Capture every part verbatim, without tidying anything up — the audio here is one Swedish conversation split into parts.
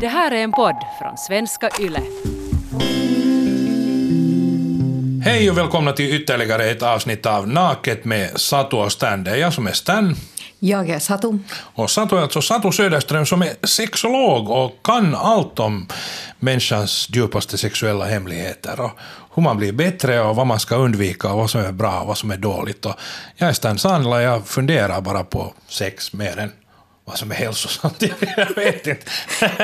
Det här är en podd från Svenska Yle. Hej och välkomna till ytterligare ett avsnitt av Naket med Satu och Stan. Det är jag som är Stan. Jag är Satu. Och Satu är alltså Satu Söderström som är sexolog och kan allt om människans djupaste sexuella hemligheter och hur man blir bättre och vad man ska undvika och vad som är bra och vad som är dåligt. Och jag är Stan Sandler och jag funderar bara på sex mer än vad som är hälsosamt. Jag vet inte.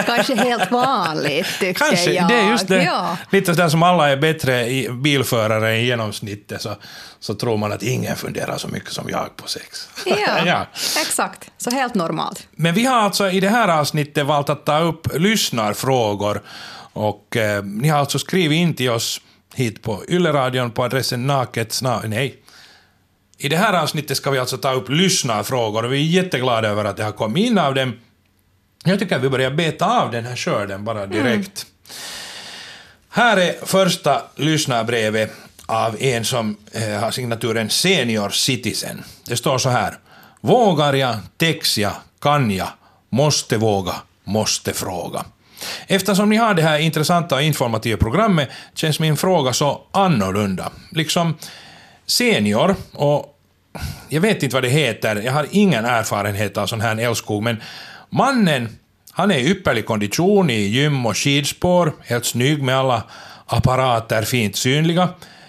Kanske helt vanligt tycker Kanske, jag. Det är just det. Ja. Lite sådär som alla är bättre bilförare i genomsnittet så, så tror man att ingen funderar så mycket som jag på sex. Ja, ja, exakt. Så helt normalt. Men vi har alltså i det här avsnittet valt att ta upp lyssnarfrågor och eh, ni har alltså skrivit in till oss hit på Ylleradion på adressen naket. Nej. I det här avsnittet ska vi alltså ta upp lyssnarfrågor och vi är jätteglada över att det har kommit in av dem. Jag tycker att vi börjar beta av den här skörden bara direkt. Mm. Här är första lyssnarbrevet av en som har signaturen Senior Citizen. Det står så här. Vågar jag, täcks jag, kan jag, måste våga, måste fråga. Eftersom ni har det här intressanta och informativa programmet känns min fråga så annorlunda. Liksom senior, och jag vet inte vad det heter, jag har ingen erfarenhet av sån här älskog, men mannen, han är i ypperlig kondition i gym och skidspår, helt snygg med alla apparater fint synliga,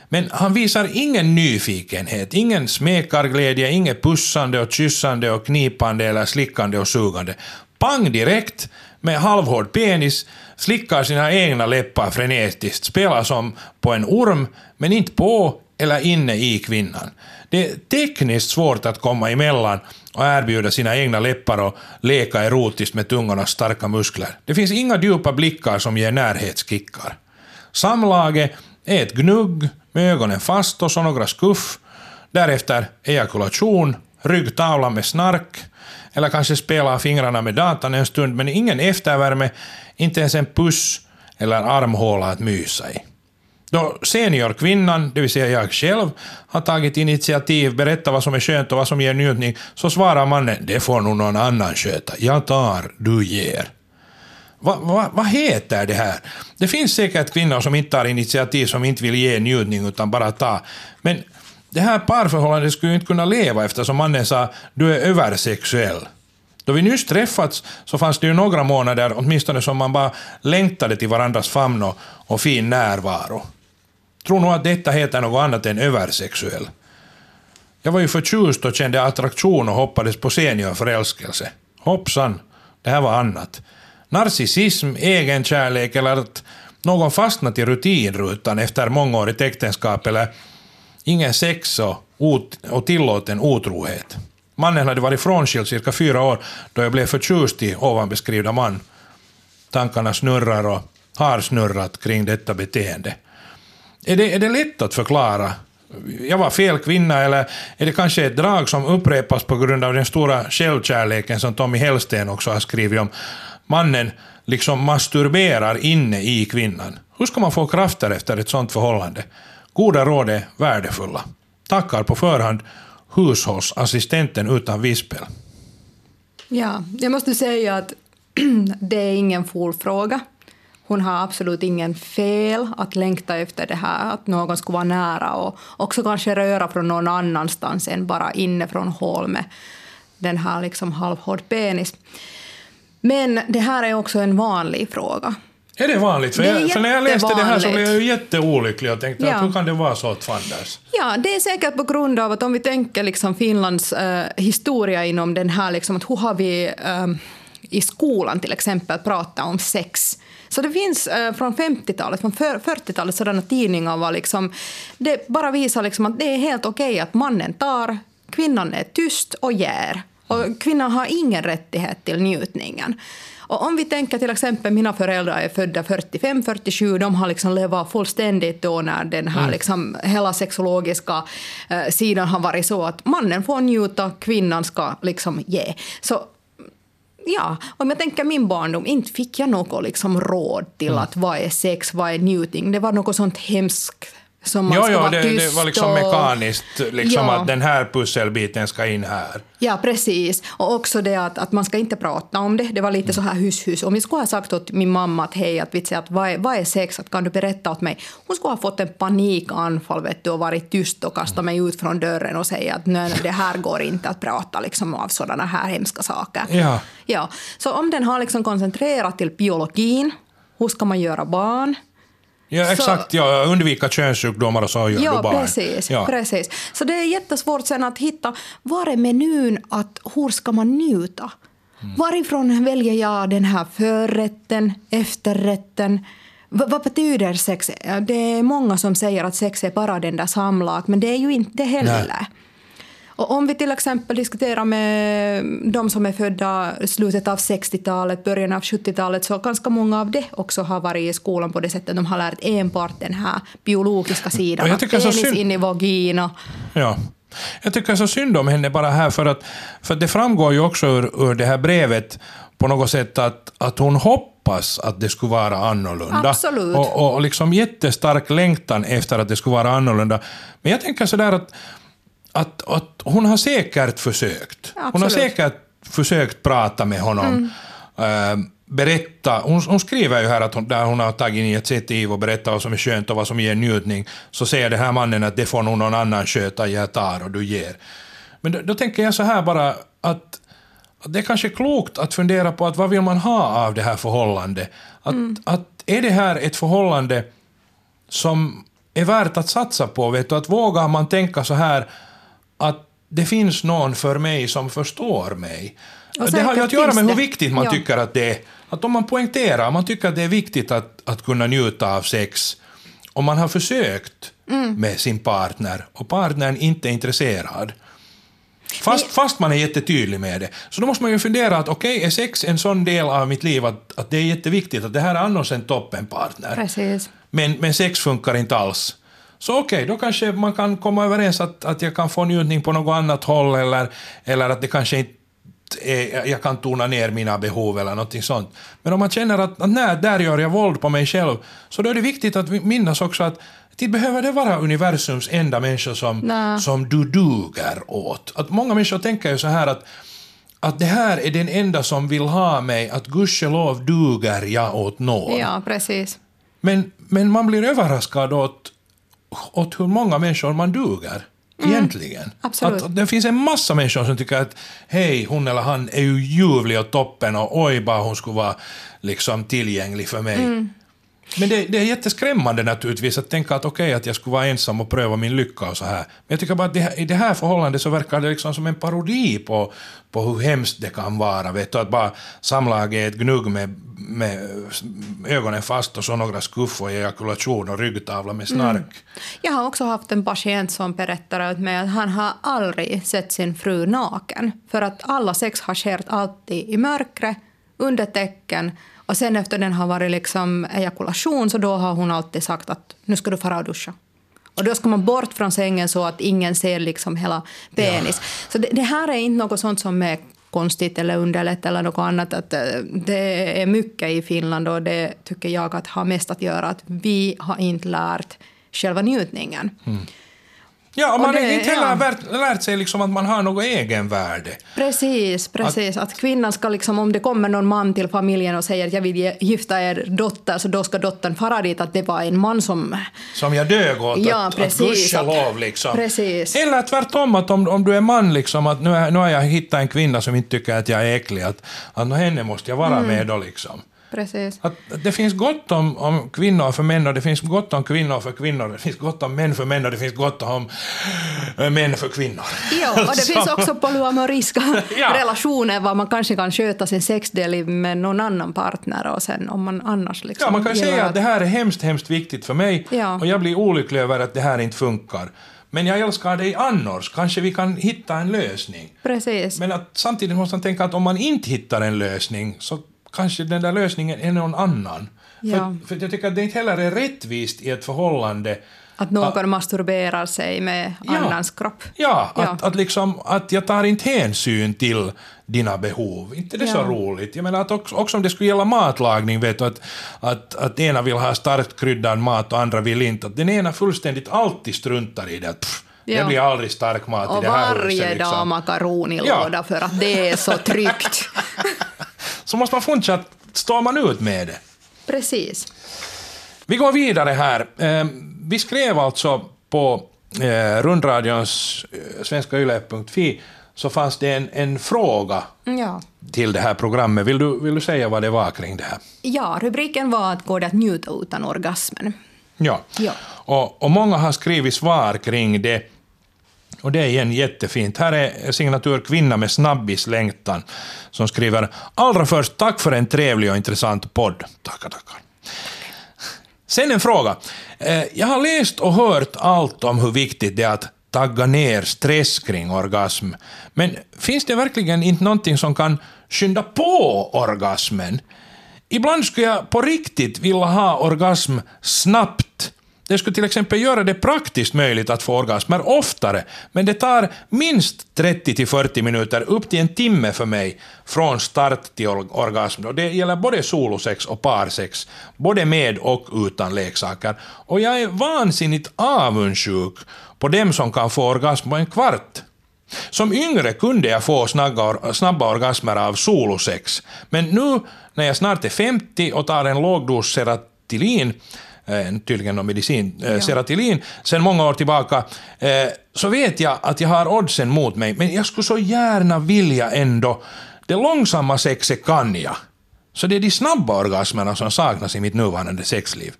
men han visar ingen nyfikenhet, ingen smekarglädje, inget pussande och kyssande och knipande eller slickande och sugande. Pang direkt med halvhård penis, slickar sina egna läppar frenetiskt, spelar som på en orm, men inte på eller inne i kvinnan. Det är tekniskt svårt att komma emellan och erbjuda sina egna läppar och leka erotiskt med tungornas starka muskler. Det finns inga djupa blickar som ger närhetskickar. Samlage är ett gnugg med ögonen fast och så några skuff. Därefter ejakulation, ryggtavla med snark eller kanske spela fingrarna med datan en stund, men ingen eftervärme, inte ens en puss eller armhåla att mysa i. Då seniorkvinnan, det vill säga jag själv, har tagit initiativ, berättar vad som är skönt och vad som ger njutning, så svarar mannen, det får nog någon annan sköta. Jag tar, du ger. Va, va, vad heter det här? Det finns säkert kvinnor som inte tar initiativ, som inte vill ge njutning utan bara ta. Men det här parförhållandet skulle ju inte kunna leva eftersom mannen sa, du är översexuell. Då vi nyss träffats så fanns det ju några månader, åtminstone som man bara längtade till varandras famn och, och fin närvaro. Tror nog att detta heter något annat än översexuell. Jag var ju förtjust och kände attraktion och hoppades på seniorförälskelse. Hoppsan, det här var annat. Narcissism, egenkärlek eller att någon fastnat i rutinrutan efter mångårigt äktenskap eller ingen sex och, ot- och tillåten otrohet. Mannen hade varit frånskild cirka fyra år då jag blev förtjust i ovanbeskrivna man. Tankarna snurrar och har snurrat kring detta beteende. Är det, är det lätt att förklara? Jag var fel kvinna, eller är det kanske ett drag som upprepas på grund av den stora självkärleken som Tommy Hellsten också har skrivit om? Mannen liksom masturberar inne i kvinnan. Hur ska man få krafter efter ett sånt förhållande? Goda råd är värdefulla. Tackar på förhand hushållsassistenten utan vispel. Ja, jag måste säga att det är ingen full fråga. Hon har absolut ingen fel att längta efter det här, att någon ska vara nära och också kanske röra från någon annanstans än bara inne från hål med den här liksom halvhård penis. Men det här är också en vanlig fråga. Är det vanligt? För, det jag, för när jag läste det här så blev jag jätteolycklig och tänkte ja. att hur kan det vara så att fanders? Ja, det är säkert på grund av att om vi tänker liksom Finlands äh, historia inom den här, liksom, att hur har vi äh, i skolan till exempel pratat om sex? Så det finns äh, från femtiotalet, från fyrtiotalet sådana tidningar var liksom, det bara visar liksom att det är helt okej att mannen tar, kvinnan är tyst och ger. Och kvinnan har ingen rättighet till njutningen. Och om vi tänker till exempel, mina föräldrar är födda fyrtiofem fyrtiosju, de har liksom levat fullständigt då när den här mm. liksom hela sexologiska eh, sidan har varit så att mannen får njuta, kvinnan ska liksom ge. Så ja, om jag tänker min barndom, inte fick jag något liksom råd till mm. att vad är sex, vad är njutning. Det var något sånt hemskt som man jo, ska jo, vara det, tyst. Det var liksom och... mekaniskt, liksom ja. Att den här pusselbiten ska in här. Ja, precis. Och också det att, att man ska inte prata om det. Det var lite mm. så här hus-hus. Om jag skulle ha sagt åt min mamma att hej, att, vitsi, att vad, är, vad är sex? Att kan du berätta åt mig? Hon skulle ha fått en panikanfall vet du, och varit tyst och kastat mig ut från dörren och säga att nej, det här går inte att prata liksom, av sådana här hemska saker. Ja. Ja. Så om den har liksom koncentrerat till biologin, hur ska man göra barn? Ja, exakt. Så, ja, undvika könssjukdomar och så gör ja, du barn. Precis, ja, precis. Så det är jättesvårt sen att hitta, var är menyn att hur ska man njuta? Mm. Varifrån väljer jag den här förrätten, efterrätten? V- vad betyder sex? Det är många som säger att sex är bara den där samlag, men det är ju inte heller. Nej. Och om vi till exempel diskuterar med de som är födda slutet av sextiotalet, början av sjuttiotalet, så ganska många av det också har varit i skolan på det sättet. De har lärt enbart den här biologiska sidan, jag tycker att penis synd... in i vagina. Ja, jag tycker så synd om henne bara här, för att, för att det framgår ju också ur, ur det här brevet på något sätt att, att hon hoppas att det skulle vara annorlunda. Absolut. Och, och liksom jättestark längtan efter att det skulle vara annorlunda. Men jag tänker sådär att Att, att hon har säkert försökt. Absolut. Hon har säkert försökt prata med honom. Mm. Äh, berätta. Hon, hon skriver ju här att hon, där hon har tagit initiativ och berättat vad som är skönt och vad som ger njutning. Så säger den här mannen att det får nog någon annan sköta. Jag tar och du ger. Men då, då tänker jag så här bara att, att det är kanske klokt att fundera på att vad vill man ha av det här förhållandet? Att, mm. att är det här ett förhållande som är värt att satsa på? Vet du? Att vågar man tänka så här att det finns någon för mig som förstår mig. Det har ju att göra med hur viktigt man ja. tycker att det är. Att om man poängterar, man tycker att det är viktigt att, att kunna njuta av sex. Om man har försökt mm. med sin partner och partnern inte är intresserad. Fast, Men... fast man är jättetydlig med det. Så då måste man ju fundera att okej, okay, är sex en sån del av mitt liv att, att det är jätteviktigt att det här är annars en toppenpartner. Precis. Men, men sex funkar inte alls. Så okej, okay, då kanske man kan komma överens att, att jag kan få njutning på något annat håll eller, eller att det kanske inte är, jag kan tona ner mina behov eller något sånt. Men om man känner att, att nej, där gör jag våld på mig själv, så då är det viktigt att minnas också att det behöver det vara universums enda människa som, som du duger åt. Att många människor tänker ju så här att att det här är den enda som vill ha mig, att gudskelov duger jag åt någon. Ja, precis. Men, men man blir överraskad åt åt hur många människor man duger mm. egentligen. Absolut. Att det finns en massa människor som tycker att hej, hon eller han är ju ljuvlig och toppen och oj bara hon skulle vara liksom tillgänglig för mig. Mm. Men det, det är jätteskrämmande naturligtvis att tänka att okej, okay, att jag skulle vara ensam och pröva min lycka och så här. Men jag tycker bara att det här, i det här förhållandet så verkar det liksom som en parodi på, på hur hemskt det kan vara. Vet du? Att bara samlag är ett gnugg med, med ögonen fast och så några skuff och ejakulation och ryggtavla med snark. Mm. Jag har också haft en patient som berättar åt mig att han har aldrig sett sin fru naken. För att alla sex har skett alltid i mörkret, under täcken. Och sen efter den har varit liksom ejakulation, så då har hon alltid sagt att nu ska du fara och duscha. Och då ska man bort från sängen så att ingen ser liksom hela penis. Ja. Så det, det här är inte något sånt som är konstigt eller underlätt eller något annat. Att det är mycket i Finland och det tycker jag att har mest att göra. Att vi har inte lärt själva njutningen. Mm. Ja, och man har inte heller ja. värt, lärt sig liksom att man har något egenvärde. Precis, precis. Att, att kvinnan ska liksom, om det kommer någon man till familjen och säger att jag vill gifta er dotter, så då ska dottern fara dit att det var en man som... Som jag dög åt, ja, att, precis, att gusha lov liksom. Precis. Eller tvärtom, att om, om du är man liksom, att nu, är, nu har jag hittat en kvinna som inte tycker att jag är äcklig, att, att nu henne måste jag vara mm. med då liksom. Precis. Att det finns gott om, om kvinnor för män och det finns gott om kvinnor för kvinnor. Det finns gott om män för män och det finns gott om män för kvinnor. Jo, och det finns också polyamoriska ja. relationer var man kanske kan sköta sin sexdel med någon annan partner och sen om man annars liksom... Ja, man kan säga att... att det här är hemskt, hemskt viktigt för mig ja. och jag blir olycklig över att det här inte funkar. Men jag älskar dig annars. Kanske vi kan hitta en lösning. Precis. Men att samtidigt måste man tänka att om man inte hittar en lösning så kanske den där lösningen är någon annan. Ja. För, för jag tycker att det inte heller är rättvist i ett förhållande Att någon att, masturberar sig med ja, annans kropp. Ja, ja. Att, att, liksom, att jag tar inte hänsyn till dina behov. Inte det är ja. så roligt. Jag menar att också, också om det skulle gälla matlagning, vet du, att, att, att ena vill ha starkt kryddad mat och andra vill inte. Att den ena fullständigt alltid struntar i det. Pff, ja. Det blir aldrig stark mat och i det här huset. Och varje liksom. dag makaronilåda ja. för att det är så tryggt. Så måste man funka att står man ut med det. Precis. Vi går vidare här. Vi skrev alltså på rundradions svenska yle punkt f i så fanns det en, en fråga ja. till det här programmet. Vill du, vill du säga vad det var kring det här? Ja, rubriken var att går det att njuta utan orgasmen? Ja, ja. Och, och många har skrivit svar kring det. Och det är igen jättefint. Här är signatur Kvinna med snabbislängtan som skriver: allra först tack för en trevlig och intressant podd. Tackar, tackar. Sen en fråga. Jag har läst och hört allt om hur viktigt det är att tagga ner stress kring orgasm. Men finns det verkligen inte någonting som kan skynda på orgasmen? Ibland skulle jag på riktigt vilja ha orgasm snabbt. Det skulle till exempel göra det praktiskt möjligt att få orgasmer oftare. Men det tar minst trettio till fyrtio minuter, upp till en timme för mig, från start till orgasm. Och det gäller både solosex och parsex. Både med och utan leksaker. Och jag är vansinnigt avundsjuk på dem som kan få orgasm på en kvart. Som yngre kunde jag få snabba orgasmer av solosex. Men nu när jag snart är femtio och tar en lågdos serotonin, tydligen någon medicin, äh, serotonin, sen många år tillbaka, äh, så vet jag att jag har oddsen mot mig, men jag skulle så gärna vilja ändå. Det långsamma sexet kan jag. Så det är de snabba orgasmerna som saknas i mitt nuvarande sexliv.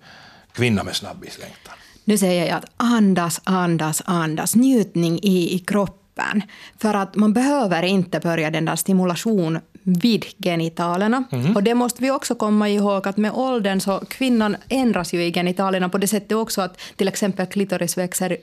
Kvinna med snabbislängtan. Nu säger jag att andas, andas, andas. Njutning i, i kroppen. För att man behöver inte börja den där stimulation vid genitalerna. Mm. Och det måste vi också komma ihåg att med åldern så kvinnan ändras ju i genitalerna på det sättet också att till exempel klitoris växer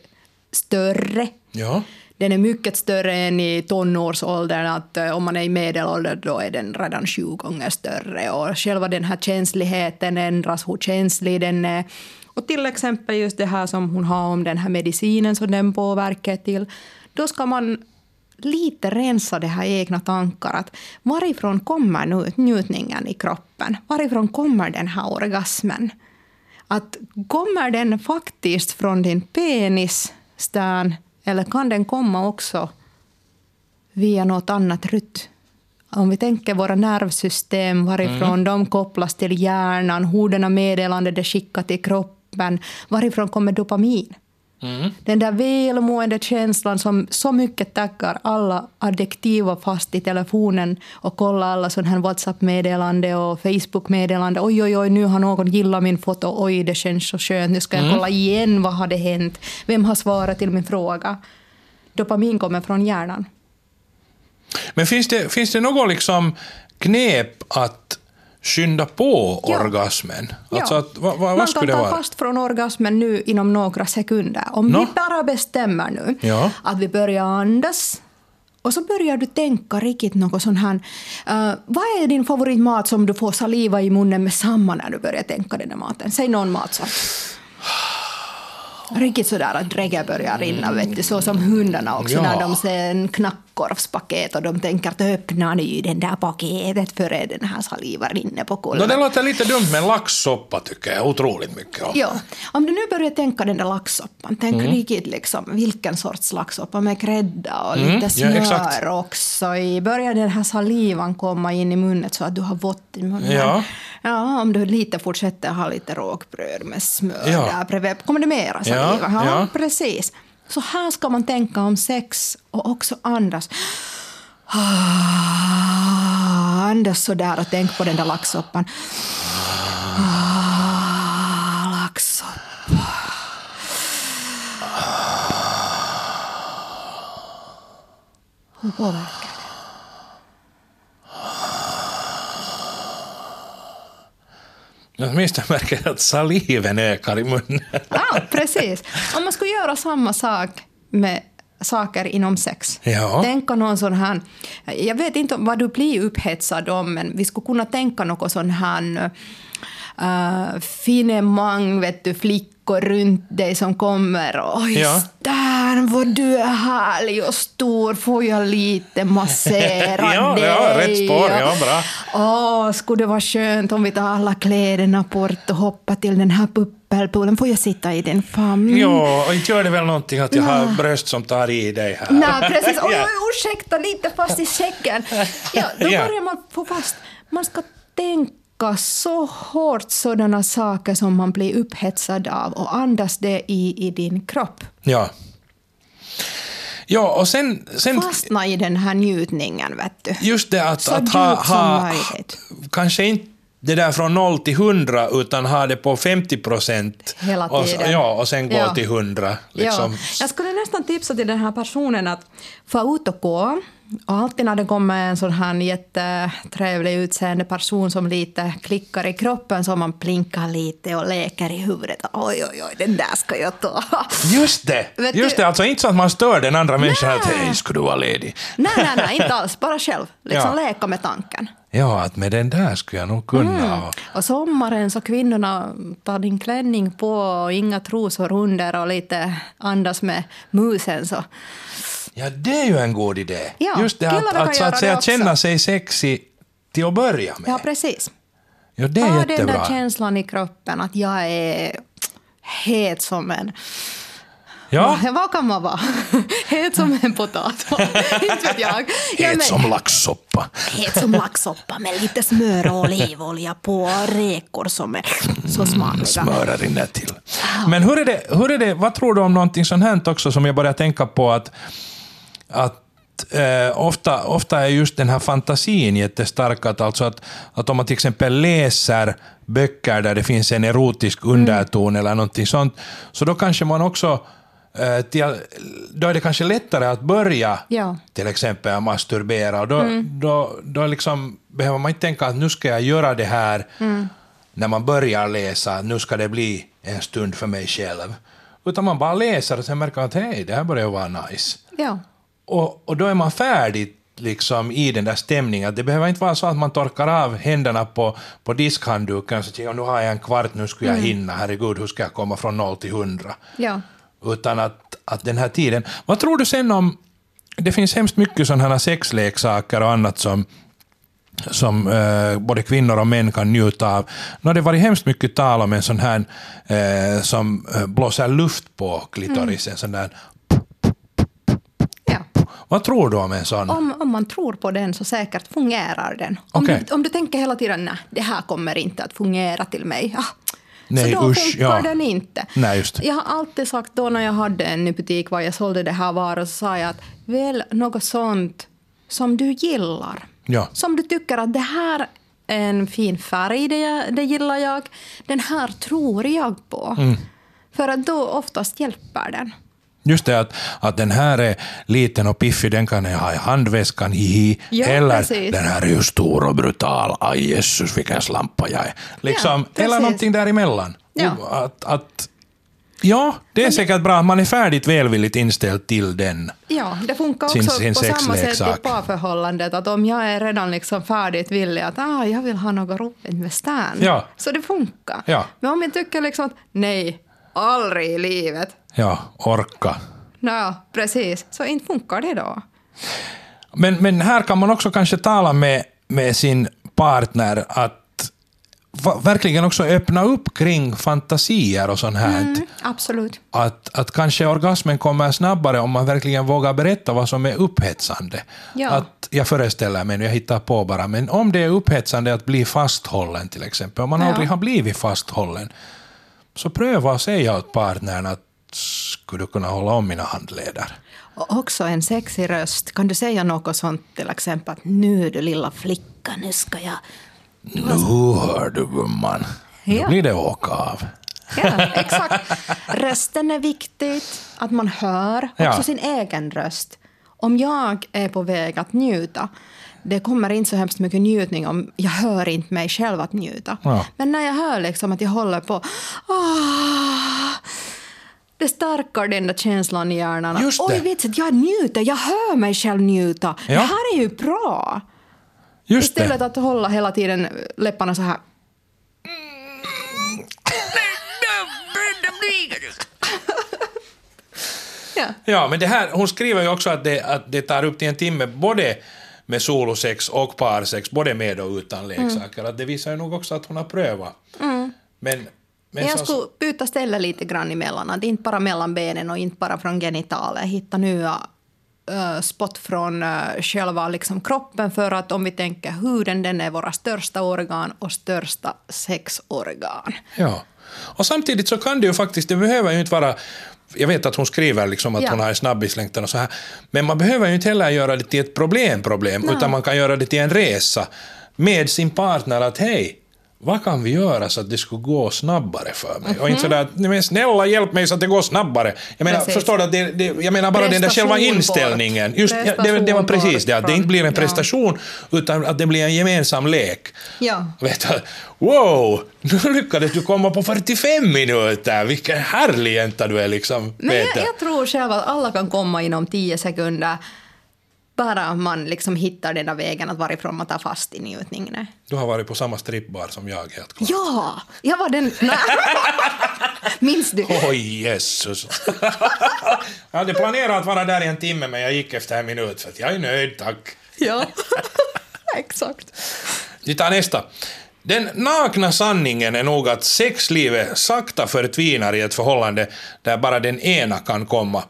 större. Ja. Den är mycket större än i tonårsåldern, att om man är i medelåldern då är den redan sju gånger större och själva den här känsligheten ändras, hur känslig den är. Och till exempel just det här som hon har om den här medicinen som den påverkar till, då ska man lite rensa det här egna tankar, att varifrån kommer njutningen i kroppen? Varifrån kommer den här orgasmen? Att kommer den faktiskt från din penis, Stan, eller kan den komma också via något annat rutt? Om vi tänker våra nervsystem, varifrån mm. de kopplas till hjärnan, hur denna meddelande det skickar till kroppen, varifrån kommer dopamin? Mm. Den där välmående känslan som så mycket tackar alla adjektiva fast i telefonen och kolla alla sån här WhatsApp-meddelande och Facebook-meddelande. Oj, oj, oj, nu har någon gillat min foto. Oj, det känns så skönt. Nu ska jag mm. kolla igen, vad hade hänt? Vem har svarat till min fråga? Dopamin kommer från hjärnan. Men finns det, finns det något liksom knep att skynda på ja. orgasmen? Alltså ja. att, va, va, man kan ta fast från orgasmen nu inom några sekunder. Om no. vi bara bestämmer nu ja. att vi börjar andas och så börjar du tänka riktigt något sån här. Uh, vad är din favoritmat som du får saliva i munnen med samma när du börjar tänka den här maten? Säg någon matsort. Riktigt sådär att dräggar börjar rinna, vet du, så som hundarna också ja. när de ser en knackkorvspaket och de tänker att öppna nu den där paketet före den här salivar rinner på kollen. No, det låter lite dumt, men laxsoppa tycker jag otroligt mycket om. Ja, om du nu börjar tänka den där laxsoppan, tänk mm. riktigt liksom vilken sorts laxsoppa med grädda och mm. lite smör ja, också. I början den här salivan komma in i munnen så att du har vått i munnen. Ja. Ja, om du lite fortsätter ha lite rågbröd med smör ja. där bredvid, kommer det mera saliva? Ja, ja, ja, precis. Så här ska man tänka om sex och också andas. Andas sådär och tänk på den där laxsoppan. Laxsoppa. Hur påverkar det? Jag minst märker att saliven ökar i munnen. Ja, precis. Om man skulle göra samma sak med saker inom sex. Ja. Tänka någon sån här... Jag vet inte vad du blir upphetsad om, men vi skulle kunna tänka något sån här... uh, finemang, vet du, flickor runt dig som kommer. Oj, ja. Stan, vad du är härlig och stor. Får jag lite massera ja, dig? Ja, rätt spår. Ja, bra. Åh, oh, skulle det vara skönt om vi tar alla kläderna bort och hoppar till den här puppelpoolen. Får jag sitta i den famn? Ja, och inte gör det väl någonting att jag ja. har bröst som tar i dig här. Nej, precis. Oj, ja. ursäkta, lite fast i säcken. Ja, då börjar ja. man få fast. Man ska tänka så hårt sådana saker som man blir upphetsad av och andas det i, i din kropp. Ja. Ja, och sen, sen fastna i den här njutningen, vet du. Just det, att, att ha, ha kanske inte det där från noll till hundra, utan ha det på femtio procent hela tiden. Och, ja, och sen gå ja. till hundra. Liksom. Ja. Jag skulle nästan tipsa till den här personen att få ut och gå. Och alltid när det kommer en sån här jättetrevlig utseende person som lite klickar i kroppen, så man blinkar lite och leker i huvudet. Oj, oj, oj, den där ska jag ta. Just det, vet just du? Det. Alltså inte så att man stör den andra människan att hej, ska du vara ledig? Nej, nej, nej, inte alls. Bara själv. Liksom ja. leka med tanken. Ja, att med den där skulle jag nog kunna. Mm. Och sommaren så kvinnorna tar din klänning på och inga trosor under och lite andas med musen så. Ja, det är ju en god idé. Ja, just det, att, att, så att säga, känna sig sexy till att börja med. Ja, precis. Ja, det är ha jättebra. Den där känslan i kroppen att jag är het som en... Ja. Ja, vad kan man vara? Het som en potatis. Inte vet jag. Ja, het men... som laxsoppa. Het som laxsoppa med lite smör och olivolja på och räkor som är så smakliga. Smöra rinner till. Men hur är det, hur är det, vad tror du om någonting sånt här också som jag börjar tänka på att att eh, ofta, ofta är just den här fantasin jättestark, att, alltså att, att om man till exempel läser böcker där det finns en erotisk underton mm. eller någonting sånt, så då kanske man också Till, då är det kanske lättare att börja ja. till exempel masturbera. Då, mm. då, då liksom behöver man inte tänka att nu ska jag göra det här mm. när man börjar läsa. Nu ska det bli en stund för mig själv. Utan man bara läser och sen märker att hej, det här börjar vara nice. Ja. Och, och då är man färdig liksom i den där stämningen. Det behöver inte vara så att man torkar av händerna på, på diskhandduken. Så tänker, nu har jag en kvart, nu ska jag mm. hinna. Herregud, hur ska jag komma från noll till hundra? Ja. Utan att, att den här tiden... Vad tror du sen om... Det finns hemskt mycket sådana här sexleksaker och annat som, som eh, både kvinnor och män kan njuta av. Nu har det varit hemskt mycket tal om en sån här eh, som blåser luft på klitorisen. Mm. Sån där... Ja. Vad tror du om en sån? Om, om man tror på den så säkert fungerar den. Om, okay. du, om du tänker hela tiden, nej, det här kommer inte att fungera till mig. Ah. Nej, så då usch, funkar ja. den inte. Nej, just. Jag har alltid sagt då när jag hade en i butik var jag sålde det här varor, så sa jag att väl något sånt som du gillar. Ja. Som du tycker att det här är en fin färg, det, det gillar jag. Den här tror jag på. Mm. För att då oftast hjälper den. Just det, att, att den här är liten och piffig, den kan jag ha i handväskan, hihi. Ja, eller precis. Den här är ju stor och brutal, aj Jesus vilken slampa jag är. Liksom, ja, eller någonting däremellan. Ja, att, att, ja det är men säkert det... bra, man är färdigt välvilligt inställd till den. Ja, det funkar också sin, sin på samma sätt i parförhållandet, att om jag är redan liksom färdigt villig att ah, jag vill ha något roligt med Stan, ja. så det funkar. Ja. Men om jag tycker liksom att nej, aldrig i livet. Ja, orka. Ja, precis. Så inte funkar det då. Men, men här kan man också kanske tala med, med sin partner att va, verkligen också öppna upp kring fantasier och sånt här. Mm, absolut. Att, att kanske orgasmen kommer snabbare om man verkligen vågar berätta vad som är upphetsande. Ja. Att jag föreställer mig, jag hittar på bara, men om det är upphetsande att bli fasthållen till exempel, om man ja. aldrig har blivit fasthållen, så pröva att säga åt partnern att skulle du kunna hålla om mina handleder. Och också en sexig röst. Kan du säga något sånt till exempel att nu du lilla flicka, nu ska jag... Nu hör du gumman. Ja. Nu blir det åka av. Ja, exakt. Rösten är viktigt. Att man hör också ja. sin egen röst. Om jag är på väg att njuta, det kommer inte så hemskt mycket njutning om jag hör inte mig själv att njuta. Ja. Men när jag hör liksom att jag håller på... Åh, det stärker den där känslan i hjärnan. Oj, vitset, jag njuter, jag hör mig själv njuta. Ja. Det här är ju bra. Just Istället det. Att hålla hela tiden läpparna så här. Ja. Ja, men det här, hon skriver ju också att det, att det tar upp till en timme både med solosex och parsex, både med och utan leksaker. Mm. Att det visar ju nog också att hon har prövat. Mm. Men, men jag skulle byta ställe lite grann emellan, att inte bara mellan benen och inte bara från genitaler. Hitta nya äh, spot från äh, själva liksom, kroppen, för att om vi tänker huden, den är våra största organ och största sexorgan. Ja, och samtidigt så kan det ju faktiskt, det behöver ju inte vara... Jag vet att hon skriver liksom att ja. hon har snabbislängtan och så här. Men man behöver ju inte heller göra det till ett problem, problem no. utan man kan göra det till en resa med sin partner, att hej, vad kan vi göra så att det skulle gå snabbare för mig? Mm-hmm. Och inte sådär, men snälla hjälp mig så att det går snabbare. Jag menar, förstår du, det, det, jag menar bara den där själva inställningen. Just, ja, det, det var precis det, att det inte blir en prestation ja. utan att det blir en gemensam lek. Ja. Vet du, wow, nu lyckades du komma på fyrtiofem minuter. Vilken härlig jänta du är liksom. Men jag, jag tror själv att alla kan komma inom tio sekunder. Bara man liksom hittar den där vägen att varifrån man tar fast i njutningen. Du har varit på samma strippbar som jag, helt klart. Ja, jag var den... Minns du? Oj, oh, Jesus. Jag hade planerat att vara där i en timme, men jag gick efter en minut för att jag är nöjd, tack. Ja, exakt. Vi tar nästa. Den nakna sanningen är nog att sexlivet sakta förtvinar i ett förhållande där bara den ena kan komma.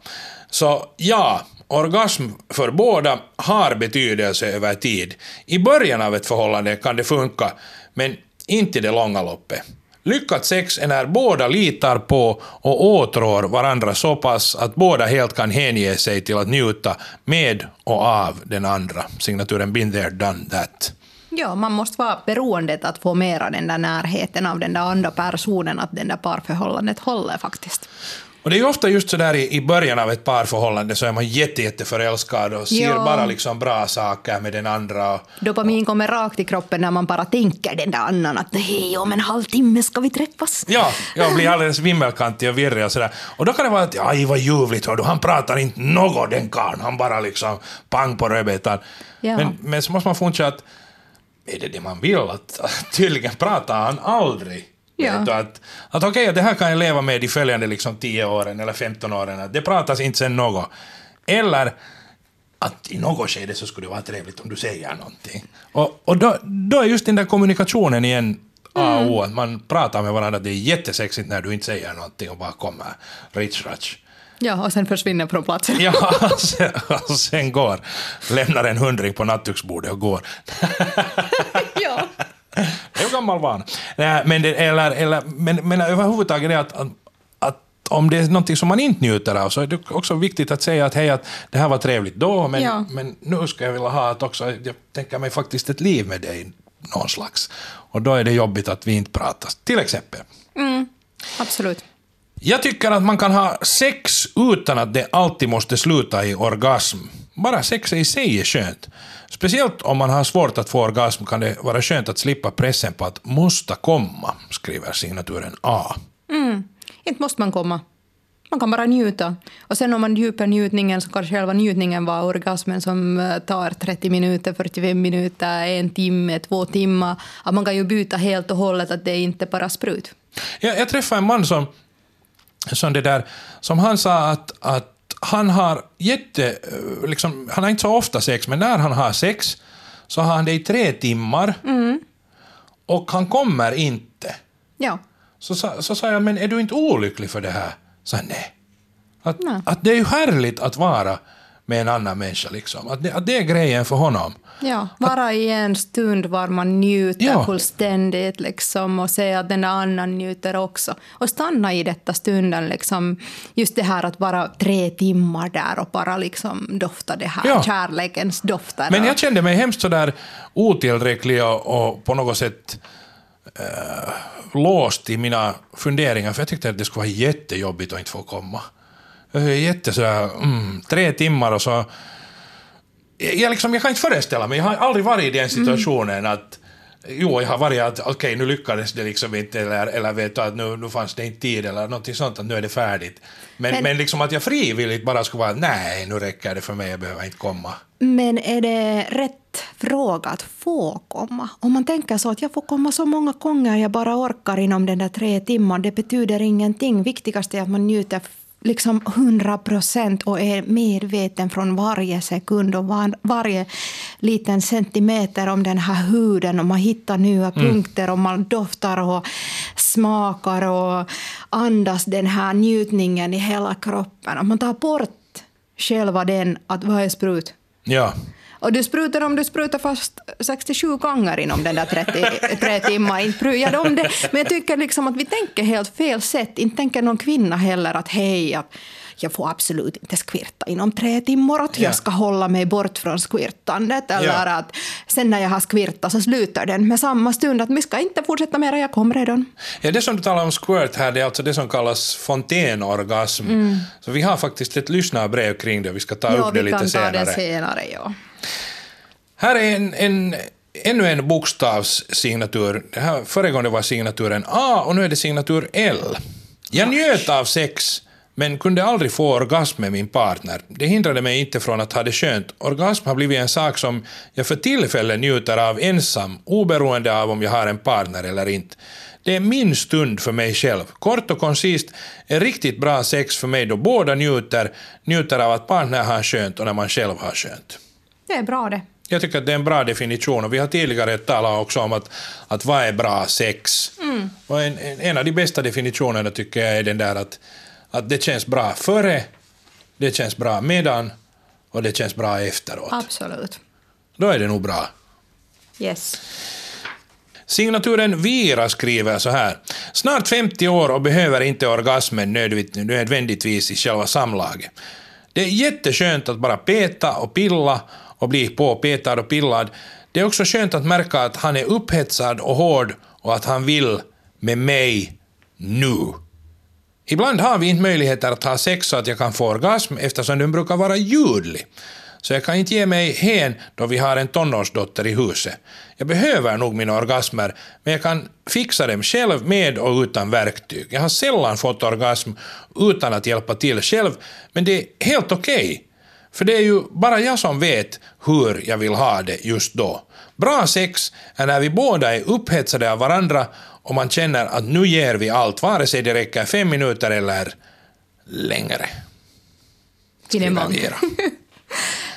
Så ja... Orgasm för båda har betydelse över tid. I början av ett förhållande kan det funka, men inte i det långa loppet. Lyckat sex är när båda litar på och åtrår varandra så pass att båda helt kan hänge sig till att njuta med och av den andra. Signaturen been there, done that. Ja, man måste vara beroende att få mera den där närheten av den där andra personen, att den där parförhållandet håller faktiskt. Och det är ju ofta just så där i, i början av ett parförhållande så är man jätte, jätte förälskad och ser ja. bara liksom bra saker med den andra. Dopamin kommer rakt i kroppen när man bara tänker den där annan att hej, om en halvtimme ska vi träffas. Ja, jag blir alldeles vimmelkantig och virrig och sådär. Och då kan det vara att, aj vad ljuvligt, hör du, han pratar inte något den kan, han bara liksom pang på rödbetan. Ja. Men, men så måste man funka att, är det det man vill? Att, att tydligen pratar han aldrig. Ja. Att, att okej, okay, det här kan jag leva med i följande liksom tio åren eller femton åren. Det pratas inte sen något. Eller att i något skede så skulle det vara trevligt om du säger någonting. Och, och då, då är just den där kommunikationen igen A och O. Mm. Man pratar med varandra, det är jättesexigt när du inte säger någonting och bara kommer rich-ratch. Ja, och sen försvinner från platsen. Ja, och sen, och sen går. Lämnar en hundring på nattduksbordet och går. Ja. Det är ju gammal van. Men, det, eller, eller, men, men överhuvudtaget är att, att, att om det är någonting som man inte njuter av så är det också viktigt att säga att, hej, att det här var trevligt då, men, ja. men nu ska jag vilja ha att också, jag tänker mig faktiskt ett liv med dig någon slags. Och då är det jobbigt att vi inte pratas, till exempel. Mm, absolut. Jag tycker att man kan ha sex utan att det alltid måste sluta i orgasm. Bara sex i sig är skönt. Speciellt om man har svårt att få orgasm kan det vara skönt att slippa pressen på att måste komma, skriver signaturen A. Mm. Inte måste man komma. Man kan bara njuta. Och sen om man djupar njutningen så kan själva njutningen vara orgasmen som tar trettio minuter, fyrtiofem minuter, en timme, två timmar. Att man kan ju byta helt och hållet, att det inte bara sprut. Jag, jag träffade en man som, som, det där, som han sa att, att han har jätte, liksom, han har inte så ofta sex, men när han har sex så har han det i tre timmar mm. och han kommer inte. Ja. Så, så, så sa jag, men är du inte olycklig för det här? Så nej. Att, nej. Att det är ju härligt att vara med en annan människa. Liksom. Att, det, att det är grejen för honom. Ja, vara att, i en stund var man njuter ja. fullständigt liksom, och se att den annan njuter också. Och stanna i detta stunden. Liksom, just det här att vara tre timmar där och bara liksom dofta det här. Ja. Kärlekens doftar. Men jag kände mig hemskt sådär otillräcklig och, och på något sätt äh, låst i mina funderingar. För jag tyckte att det skulle vara jättejobbigt att inte få komma. Jätte så här, mm, tre timmar och så. Jag, liksom, jag kan inte föreställa mig, jag har aldrig varit i den situationen mm. att jo, jag har varit att okej, okay, nu lyckades det liksom inte eller, eller vet du, att nu, nu fanns det inte tid eller någonting sånt, att nu är det färdigt. Men, men, men liksom att jag frivilligt bara skulle vara nej, nu räcker det för mig, jag behöver inte komma. Men är det rätt fråga att få komma? Om man tänker så att jag får komma så många gånger jag bara orkar inom den där tre timmar, det betyder ingenting. Viktigast är att man njuter liksom hundra procent och är medveten från varje sekund och var, varje liten centimeter om den här huden, och man hittar nya punkter mm. och man doftar och smakar och andas den här njutningen i hela kroppen, och man tar bort själva den att vad är sprut? Ja. Och du sprutar om du sprutar fast sextiosju gånger inom den där trettio, trettio timmar. Inte prujar de det. Men jag tycker liksom att vi tänker helt fel sätt. Inte tänker någon kvinna heller att hej, att jag får absolut inte skvirta inom tre timmar. Att yeah. jag ska hålla mig bort från skvirtandet. Eller yeah. att sen när jag har skvirtat så slutar den med samma stund. Att vi ska inte fortsätta mer, jag kommer redan. Ja, det som du talar om squirt här, det är alltså det som kallas fontänorgasm. Mm. Så vi har faktiskt ett lyssnarbrev kring det. Vi ska ta ja, upp det lite senare. Ja, vi kan ta det senare, ja. Här är en, en, ännu en bokstavssignatur. Det här föregående var signaturen A och nu är det signatur L. Jag njöt av sex men kunde aldrig få orgasm med min partner. Det hindrade mig inte från att ha det skönt. Orgasm har blivit en sak som jag för tillfället njuter av ensam, oberoende av om jag har en partner eller inte. Det är min stund för mig själv. Kort och koncist är riktigt bra sex för mig då båda njuter, njuter av att partner har skönt och när man själv har skönt. Det är bra det. Jag tycker att det är en bra definition, och vi har tidigare talat också om att, att vad är bra sex. Mm. Och en, en av de bästa definitionerna tycker jag är den där att, att det känns bra före, det känns bra medan och det känns bra efteråt. Absolut. Då är det nog bra. Yes. Signaturen Vira skriver så här. Snart femtio år och behöver inte orgasmen nödvändigtvis i själva samlaget. Det är jätteskönt att bara peta och pilla och bli påpetad och pillad. Det är också skönt att märka att han är upphetsad och hård och att han vill med mig nu. Ibland har vi inte möjligheter att ha sex så att jag kan få orgasm eftersom den brukar vara ljudlig. Så jag kan inte ge mig hen då vi har en tonårsdotter i huset. Jag behöver nog mina orgasmer, men jag kan fixa dem själv med och utan verktyg. Jag har sällan fått orgasm utan att hjälpa till själv, men det är helt okej. Okay. För det är ju bara jag som vet hur jag vill ha det just då. Bra sex är när vi båda är upphetsade av varandra och man känner att nu ger vi allt, vare sig det räcker fem minuter eller längre.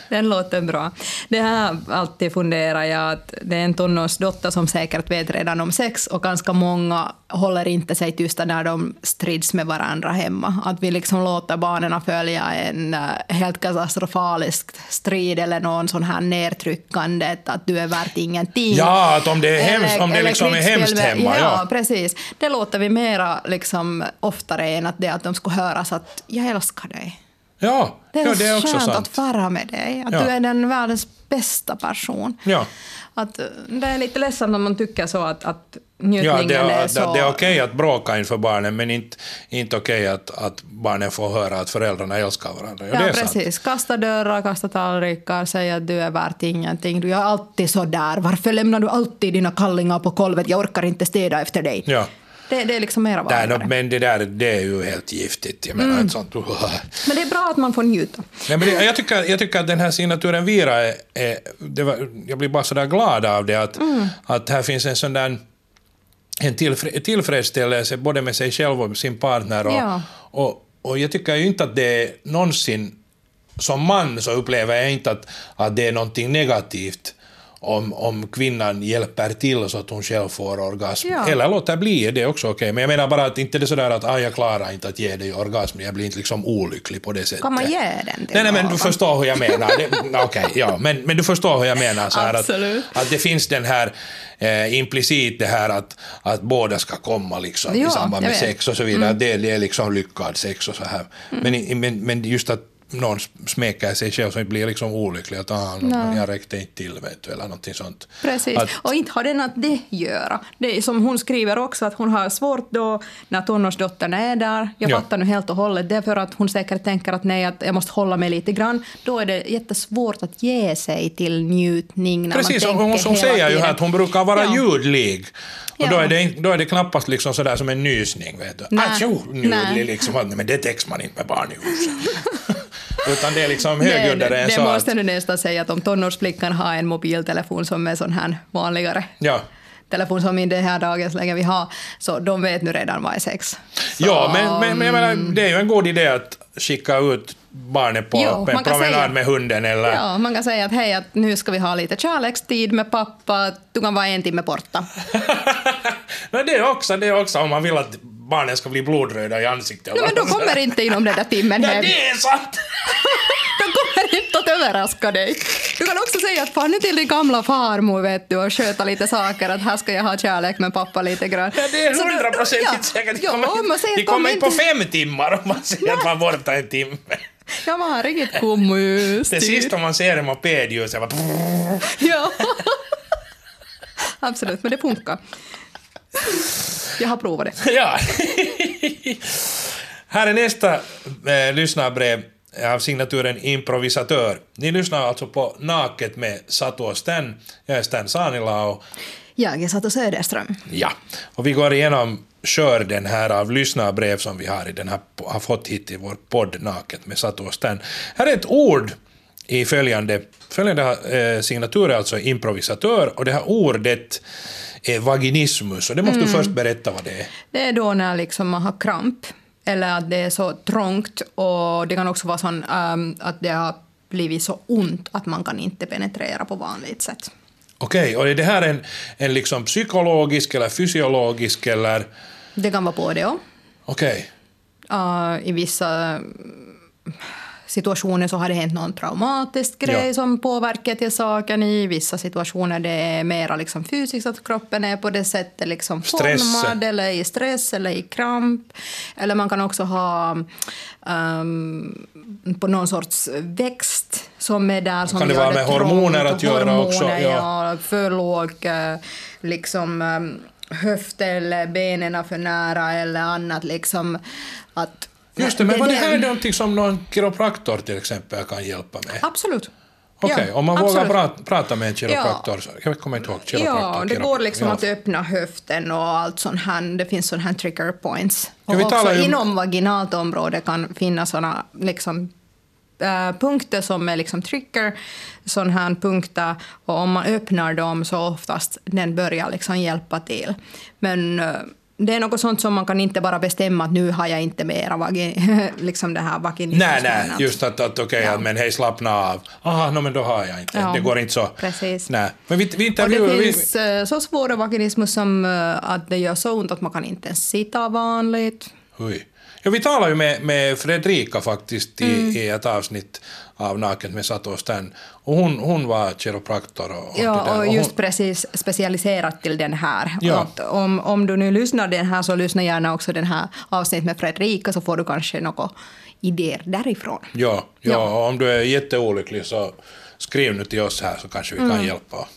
Den låter bra. Det här alltid funderar jag att det är en tonårsdotter som säkert vet redan om sex, och ganska många håller inte sig tysta när de strids med varandra hemma. Att vi liksom låter barnen följa en helt katastrofalisk strid eller någon sån här nedtryckande att du är värt ingenting. Ja, att om det är hemskt, eller, om det liksom är hemskt hemma. Ja, ja, precis. Det låter vi mera liksom oftare än att, det, att de ska höras att jag älskar dig. Ja, det är, ja, det är också sant. Att fara med dig. Att ja. Du är den världens bästa person. Ja. Att det är lite ledsamt om man tycker så att, att njutningen ja, det, är så... Det, det är okej att bråka inför barnen, men inte, inte okej att, att barnen får höra att föräldrarna älskar varandra. Ja, ja, det är precis. Sant. Kasta dörrar, kasta tallrikar, säga att du är värt ingenting. Du är alltid så där. Varför lämnar du alltid dina kallingar på golvet? Jag orkar inte städa efter dig. Ja. Det, det är liksom mera vanligare. No, men det där, det är ju helt giftigt. Jag menar, mm. ett sånt. Men det är bra att man får njuta. Nej, men det, jag, tycker, jag tycker att den här signaturen Vira, är, är, det var, jag blir bara så där glad av det. Att, mm. att här finns en sån där en tillfre, tillfredsställelse både med sig själv och sin partner. Och, ja. och, och jag tycker ju inte att det är någonsin, som man så upplever jag inte att, att det är någonting negativt. Om, om kvinnan hjälper till så att hon själv får orgasm. Ja. Eller låter bli, det är också okej. Okay. Men jag menar bara att inte det sådär att ah, jag klarar inte att ge dig orgasm. Jag blir inte liksom olycklig på det sättet. Kan man ge den? Nej, nej, men du förstår hur jag menar. Okej, okay, ja. Men, men du förstår hur jag menar. Så här, att, att det finns den här eh, implicit det här att, att båda ska komma liksom, jo, i samband med sex och så vidare. Mm. Det, det är liksom lyckad sex och så här. Mm. Men, men, men just att någon smekar sig själv så det blir liksom olycklig att ah, no. jag räckte inte till vet du, eller någonting sånt. Precis, att, och inte har den att det göra. Det är som hon skriver också att hon har svårt då när tonårsdottern är där. Jag ja. fattar nu helt och hållet. Det är för att hon säkert tänker att nej, att jag måste hålla mig lite grann. Då är det jättesvårt att ge sig till njutning. När precis, man hon, hon säger ju att hon brukar vara ja. ljudlig. Och ja. då, är det, då är det knappast liksom sådär som en nysning. Vet du. Att jo, ljudlig liksom. Men det täcks man inte med barn i huset. Utan det är liksom högljuddare än så. Det måste du nästan säga att om tonårsflickan har en mobiltelefon som är sån här vanligare ja. telefon som i det här dagens läge vi har, så de vet nu redan vad är sex. Så, ja, men, men, men jag menar, det är ju en god idé att skicka ut barnet på jo, en promenad säga, med hunden. Eller? Ja, man kan säga att hej, att nu ska vi ha lite kärlekstid med pappa, du kan vara en timme borta. Men det är också, det är också om man vill att barnen ska bli blodröda i ansiktet. Nej, men de kommer inte inom den där timmen hem. Nej, det är sant! De kommer inte att överraska dig. Du kan också säga att fan till din gamla farmor, vet du, och sköta lite saker, att här ska jag ha kärlek med pappa lite grann. Ja, det är hundra procent säkert. De kommer, de kommer inte på fem timmar om man säger att man borta en timme. Ja, man har riktigt kommus. Det sista man ser är mopedljus. Ja, absolut, men det funkar. Jag har provat det. Ja. Här är nästa eh, lyssnarbrev av signaturen improvisatör. Ni lyssnar alltså på Naket med Satu och Stan. Jag är Stan Sanila och... Jag är Satu Söderström. Ja, och vi går igenom skörden här av lyssnarbrev som vi har, i den här, har fått hit i vår podd Naket med Satu och Stan. Här är ett ord i följande, följande eh, signatur, alltså improvisatör, och det här ordet är vaginismus, och det måste mm. du först berätta vad det är. Det är då när liksom man har kramp, eller att det är så trångt, och det kan också vara sån um, att det har blivit så ont att man kan inte penetrera på vanligt sätt. Okej, okay, och är det här en, en liksom psykologisk eller fysiologisk eller? Det kan vara både, ja. Okej. Okay. Uh, I vissa situationer så har det hänt någon traumatisk grej ja. som påverkar till saken. I vissa situationer det är mer liksom fysiskt att kroppen är på det sättet liksom formad, eller i stress eller i kramp. Eller man kan också ha um, på någon sorts växt som är där. Som kan det vara med hormoner att göra hormoner, också? Ja, ja, för låg liksom, höft eller benen för nära eller annat. Liksom att... Just det, men det, det här är någonting som någon kiropraktor till exempel kan hjälpa med? Absolut. Okej, okay, ja, om man absolut. vågar pra- prata med en kiropraktor, ja. jag kommer inte ihåg kiropraktor. Ja, det går liksom ja. att öppna höften och allt sånt här, det finns sådana här trigger points. Och vi också ju... inom vaginalt område kan finnas sådana liksom, äh, punkter som är liksom trigger, sådana här punkter, och om man öppnar dem så oftast den börjar liksom hjälpa till. Men... Äh, det är något sånt som man kan inte bara bestämma att nu har jag inte mera vagi- liksom det här vaginismen. Nej, nej, just att, att okej, okay, ja. men hej, slappna av. Aha, no, men då har jag inte. Ja, det går inte så. Precis. Nej. Men vi, vi intervju- och det vi... finns så svåra vaginismus som att det gör så ont att man kan inte sitta vanligt. Oj. Ja, vi talar ju med, med Fredrika faktiskt i, mm. i ett avsnitt av Naket med Satu och Stan. Och hon, hon var kiropraktor. Och ja, och, och just hon... precis specialiserat till den här. Ja. Om, om du nu lyssnar den här, så lyssna gärna också den här avsnitt med Fredrika, så får du kanske några idéer därifrån. Ja, ja, ja. Och om du är jätteolycklig så skriv nu till oss här, så kanske vi kan mm. hjälpa.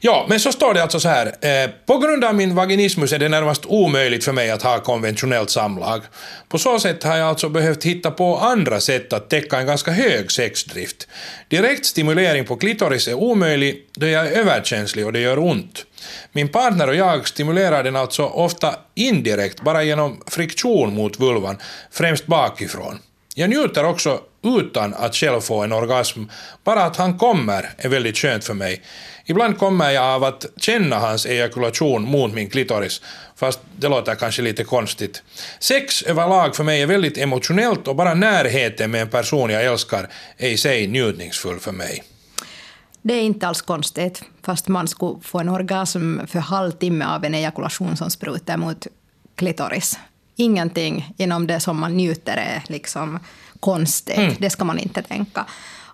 Ja, men så står det alltså så här. Eh, på grund av min vaginismus är det närmast omöjligt för mig att ha konventionellt samlag. På så sätt har jag alltså behövt hitta på andra sätt att täcka en ganska hög sexdrift. Direkt stimulering på klitoris är omöjlig då jag är överkänslig och det gör ont. Min partner och jag stimulerar den alltså ofta indirekt, bara genom friktion mot vulvan, främst bakifrån. Jag njuter också utan att själv få en orgasm. Bara att han kommer är väldigt skönt för mig. Ibland kommer jag av att känna hans ejakulation mot min klitoris, fast det låter kanske lite konstigt. Sex överlag för mig är väldigt emotionellt, och bara närheten med en person jag älskar är i sig njutningsfull för mig. Det är inte alls konstigt, fast man skulle få en orgasm för halvtimme av en ejakulation som sprutar mot klitoris. Ingenting inom det som man njuter är liksom konstigt. Mm. Det ska man inte tänka.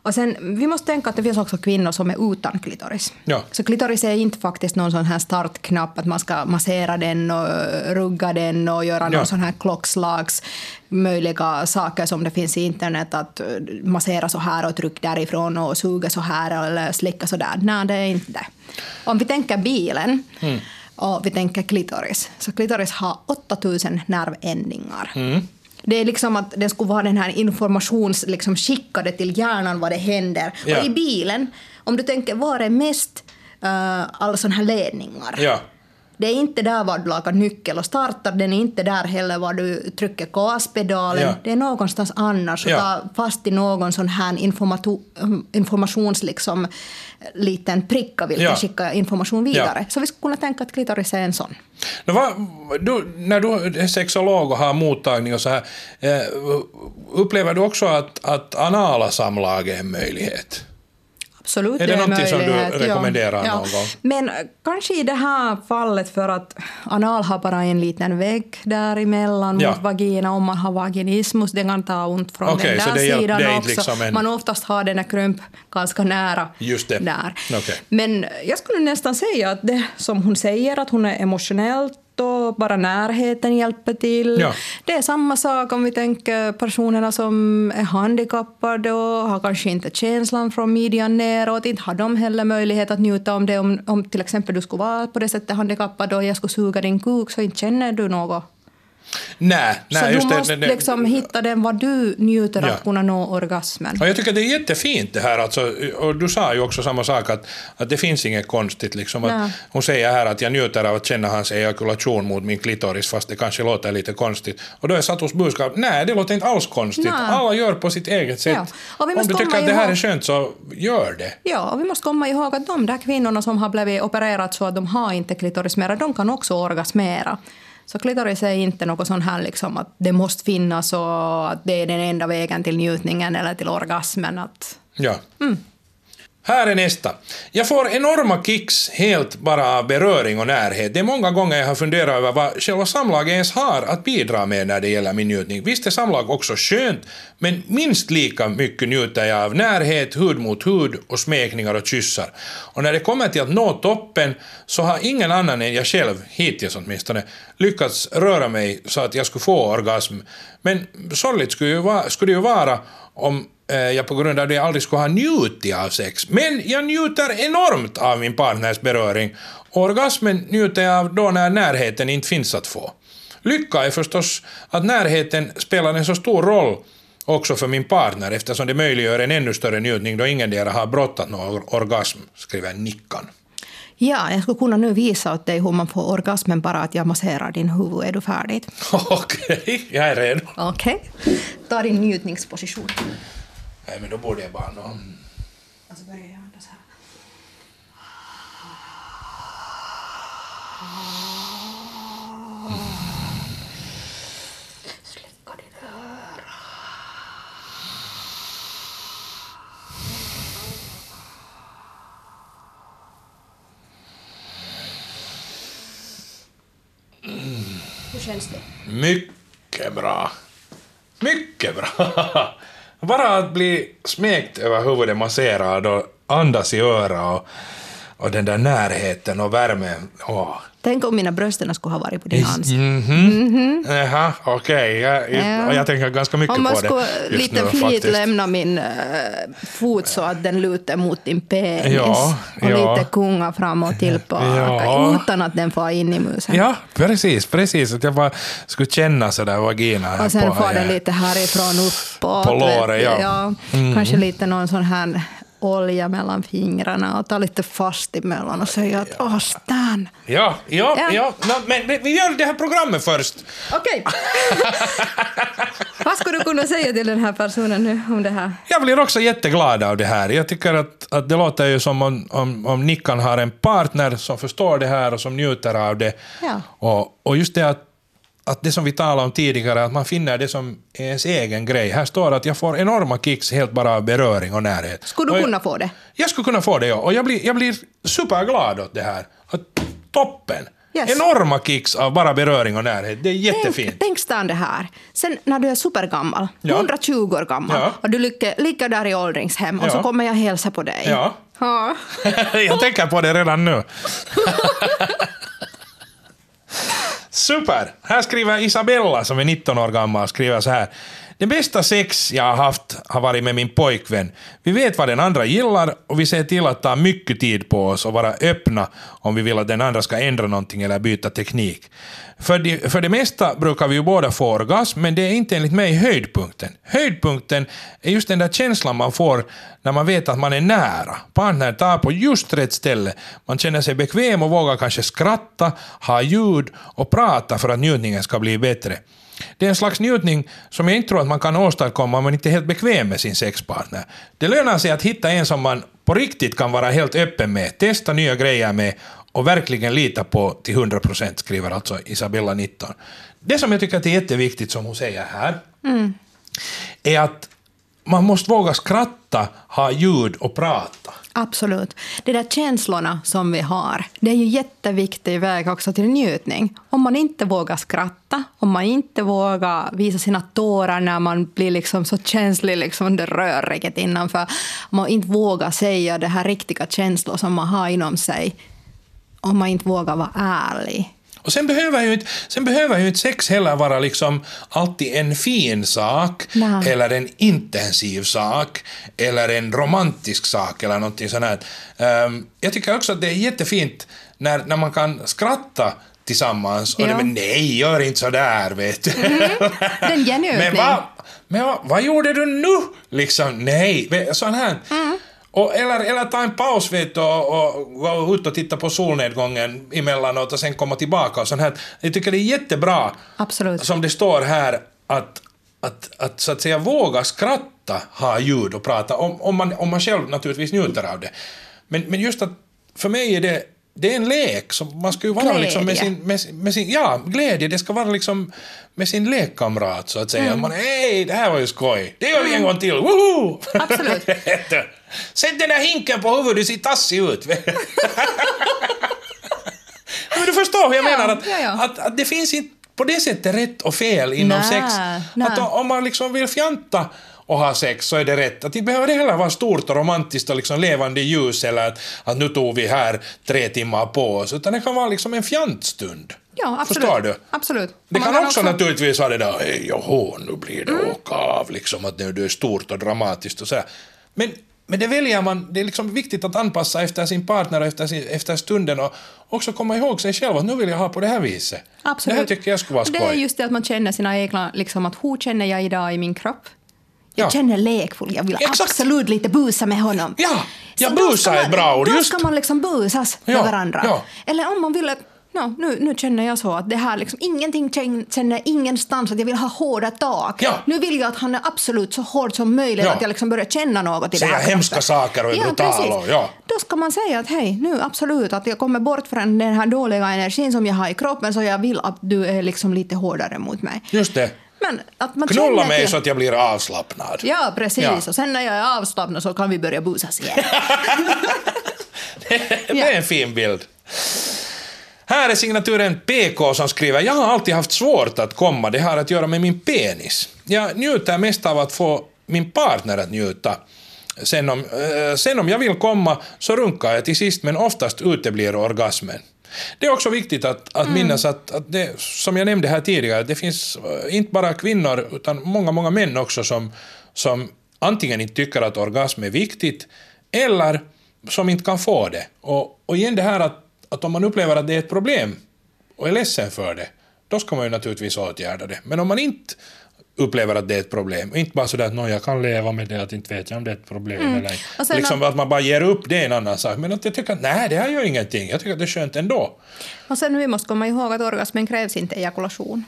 Och sen, vi måste tänka att det finns också kvinnor som är utan klitoris. Ja. Så klitoris är inte faktiskt någon sån här startknapp att man ska massera den och rugga den och göra någon ja. sån här klockslags möjliga saker som det finns i internet, att massera så här och tryck därifrån och suga så här eller slicka så där. Nej, det är inte det. Om vi tänker bilen mm. och vi tänker klitoris, så klitoris har åtta tusen nervändningar. Mm. Det är liksom att det skulle vara den här informations liksom skickade till hjärnan vad det händer. Ja. Och i bilen, om du tänker, var är mest uh, alla sådana här ledningar? Ja. Det är inte där var du lagar nyckel och startar. Den är inte där heller var du trycker gaspedalen. Ja. Det är någonstans annars. Ja. Ta fast i någon sån här informato- informations liksom, liten pricka vilken ja. Skicka information vidare. Ja. Så vi skulle kunna tänka att klitoris är en sån. No, va, du, när du är sexolog och har mottagning och så här, upplever du också att, att anala samlag är en möjlighet? Absolut, är det, det är något som du rekommenderar ja, någon ja. Gång? Men kanske i det här fallet för att anal har bara en liten vägg däremellan ja. Mot vagina om man har vaginismus. Den kan ta ont från okay, den där det, sidan det också. Liksom en... Man oftast har den här krymp ganska nära. Just det. Där. Okay. Men jag skulle nästan säga att det som hon säger att hon är emotionellt då bara närheten hjälper till. Ja. Det är samma sak om vi tänker personerna som är handikappade och har kanske inte känslan från midjan neråt. Inte har de heller möjlighet att njuta om det. Om, om till exempel du skulle vara på det sättet handikappad och jag skulle suga din kuk så inte känner du något. Nej, nej, så just du måste det, liksom det, hitta den vad du njuter ja. Att kunna nå orgasmen. Och jag tycker det är jättefint det här. Alltså, och du sa ju också samma sak att, att det finns inget konstigt. Liksom, att hon säger här att jag njuter av att känna hans ejakulation mot min klitoris fast det kanske låter lite konstigt. Och då är Satus budskap, nej det låter inte alls konstigt. Nej. Alla gör på sitt eget sätt. Ja. Om du tycker att det här är skönt så gör det. Ja, och vi måste komma ihåg att de där kvinnorna som har blivit opererat så att de har inte klitoris mera, de kan också orgasmera. Så klitoris är inte något sån här liksom att det måste finnas och att det är den enda vägen till njutningen eller till orgasmen. Att... Ja. Mm. Här är nästa. Jag får enorma kicks helt bara av beröring och närhet. Det är många gånger jag har funderat över vad själva samlag ens har att bidra med när det gäller min njutning. Visst är samlag också skönt, men minst lika mycket njuter jag av närhet, hud mot hud och smekningar och kyssar. Och när det kommer till att nå toppen så har ingen annan än jag själv, hittills åtminstone, lyckats röra mig så att jag skulle få orgasm. Men sorgligt skulle ju vara, skulle ju vara om... jag på grund av det aldrig skulle ha njutit av sex. Men jag njuter enormt av min partners beröring. Orgasmen njuter jag av då när närheten inte finns att få. Lycka är förstås att närheten spelar en så stor roll också för min partner eftersom det möjliggör en ännu större njutning då ingen där har brottat någon orgasm, skriver Nickan. Ja, jag skulle kunna nu visa åt dig hur man får orgasmen bara att jag masserar din huvud. Är du färdig? Okej, okay, jag är redo. Okej, okay. Ta din njutningsposition. Nej, men då borde jag bara... Nå... Alltså börjar jag andas här. Mm. Slicka din öra. Mm. Hur känns det? Mycket bra. Mycket bra. Bara att bli smekt över huvudet, masserad och andas i öra och, och den där närheten och värmen. Åh. Tänk om mina brösterna skulle ha varit på din hand. Mm-hmm. Mm-hmm. Okej, okay. jag, jag, jag tänker ganska mycket på det. Om man skulle lite flit lämna min äh, fot så att den lutar mot din penis. Ja, och ja. Lite kunga fram och tillbaka ja. Utan att den får in i musen. Ja, precis, precis. Att jag bara skulle känna sådär vagina. Och sen på, får den lite härifrån uppåt. På låret, ja. ja. Mm-hmm. Kanske lite någon sån här olja mellan fingrarna och ta lite fast emellan och säga att åh, Stan. Ja, ja, ja. ja. No, men vi gör det här programmet först. Okej. Okay. Vad skulle du kunna säga till den här personen nu om det här? Jag blir också jätteglad av det här. Jag tycker att, att det låter ju som om, om, om Nickan har en partner som förstår det här och som njuter av det. Ja. Och, och just det att att det som vi talade om tidigare, att man finner det som ens egen grej. Här står att jag får enorma kicks helt bara av beröring och närhet. Skulle du jag, kunna få det? Jag skulle kunna få det, ja. Och jag blir, jag blir superglad åt det här. Och toppen! Yes. Enorma kicks av bara beröring och närhet. Det är jättefint. Tänk, tänk Stan det här. Sen när du är supergammal, ja. hundratjugo år gammal, ja. Och du ligger, ligger där i åldringshem och ja. Så kommer jag hälsa på dig. Ja. ja. Jag tänker på det redan nu. Super! Här skriver Isabella som är nitton år gammal skriver så här. Det bästa sex jag har haft har varit med min pojkvän. Vi vet vad den andra gillar och vi ser till att ta mycket tid på oss och vara öppna om vi vill att den andra ska ändra någonting eller byta teknik. För det, för det mesta brukar vi ju båda få orgasm, men det är inte enligt mig höjdpunkten. Höjdpunkten är just den där känslan man får när man vet att man är nära. Partnern tar på just rätt ställe. Man känner sig bekväm och vågar kanske skratta, ha ljud och prata för att njutningen ska bli bättre. Det är en slags njutning som jag inte tror att man kan åstadkomma om man inte är helt bekväm med sin sexpartner. Det lönar sig att hitta en som man på riktigt kan vara helt öppen med, testa nya grejer med och verkligen lita på till hundra procent, skriver alltså Isabella nitton. Det som jag tycker att är jätteviktigt, som hon säger här, mm. är att man måste våga skratta, ha ljud och prata. Absolut. De där känslorna som vi har, det är ju en jätteviktig väg också till njutning. Om man inte vågar skratta, om man inte vågar visa sina tårar när man blir liksom så känslig liksom under rörräcket innanför. Om man inte vågar säga de här riktiga känslor som man har inom sig. Om man inte vågar vara ärlig. Och sen behöver ju inte, sen behöver ju inte sex heller vara liksom alltid en fin sak, nej. Eller en intensiv sak eller en romantisk sak eller någonting sånt här. Um, jag tycker också att det är jättefint när, när man kan skratta tillsammans och ja. det, men nej, gör inte så där, vet du. Mm. Den genuökning. Men, va, men va, vad gjorde du nu? Liksom, nej, sån här. Mm. Och eller, eller ta en paus, vet du, och, och gå ut och titta på solnedgången emellanåt och sen komma tillbaka och sånt här. Jag tycker det är jättebra. Absolut. Som det står här, att, att, att, så att säga, våga skratta, ha ljud och prata, om, om, man, om man själv naturligtvis njuter av det. Men, men just att för mig är det, det är en lek som man ska ju vara liksom med, sin, med, med sin, ja, glädje, det ska vara liksom med sin lekkamrat, så att säga. Mm. Man, hej, det här var ju skoj. Det gör vi mm. en gång till. Woho! Absolut. Sätt den där hinken på huvudet, du ser tassig ut. Men du förstår hur jag ja, menar att, ja, ja. Att, att det finns inte på det sättet rätt och fel inom nä, sex. Nä. Att om man liksom vill fjanta och ha sex, så är det rätt. Att det behöver heller vara stort och romantiskt och liksom levande ljus, eller att, att nu tog vi här tre timmar på oss, utan det kan vara liksom en fjantstund. Ja, absolut. Förstår du? Absolut. Det kan, kan också, också naturligtvis vara det där, hej, joho, nu blir det mm. åka av, liksom, att det, det är stort och dramatiskt och så här. Men Men det väljer man, det är liksom viktigt att anpassa efter sin partner och efter, sin, efter stunden, och också komma ihåg sig själv att nu vill jag ha på det här viset. Absolut. Det här tycker jag skulle vara skoj. Det är just det att man känner sina egna, liksom, att hur känner jag idag i min kropp? Jag ja. känner lekfull, jag vill exakt. absolut lite busa med honom. Ja, jag busar ett bra ord. Då just. Ska man liksom busas ja. med varandra. Ja. Eller om man vill att no, nu, nu känner jag så att det här liksom, ingenting känner ingenstans att jag vill ha hårda tak. Ja. Nu vill jag att han är absolut så hård som möjligt ja. att jag liksom börjar känna något i säga det här. Säga hemska kroppen. Saker och är ja, brutal. Och, ja. Då ska man säga att hej, nu absolut att jag kommer bort från den här dåliga energin som jag har i kroppen, så jag vill att du är liksom lite hårdare mot mig. Just det. Men att man knulla mig jag... så att jag blir avslappnad. Ja, precis. Ja. Och sen när jag är avslappnad så kan vi börja busas igen. Det är en fin bild. Här är signaturen P K som skriver: jag har alltid haft svårt att komma. Det har att göra med min penis. Jag njuter mest av att få min partner att njuta. Sen om, eh, sen om jag vill komma så runkar jag till sist, men oftast uteblir orgasmen. Det är också viktigt att, att mm. minnas att, att det, som jag nämnde här tidigare, det finns inte bara kvinnor utan många, många män också som, som antingen inte tycker att orgasm är viktigt eller som inte kan få det. Och, och igen det här att att om man upplever att det är ett problem och är ledsen för det, då ska man ju naturligtvis åtgärda det. Men om man inte upplever att det är ett problem, inte bara sådär att jag kan leva med det, att inte vet jag om det är ett problem mm. eller inte. Liksom att... att man bara ger upp, det är en annan sak. Men att jag tycker att nej, det här gör ingenting. Jag tycker att det är skönt ändå. Och sen vi måste komma ihåg att orgasmen krävs inte ejakulation.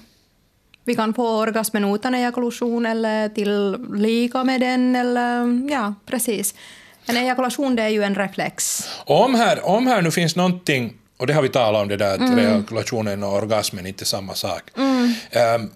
Vi kan få orgasmen utan ejakulation eller till lika med den. Eller, ja, precis. En ejakulation, det är ju en reflex. Om här, om här nu finns någonting, och det har vi talat om det där, att mm. ejakulationen och orgasmen är inte samma sak. Mm. Um,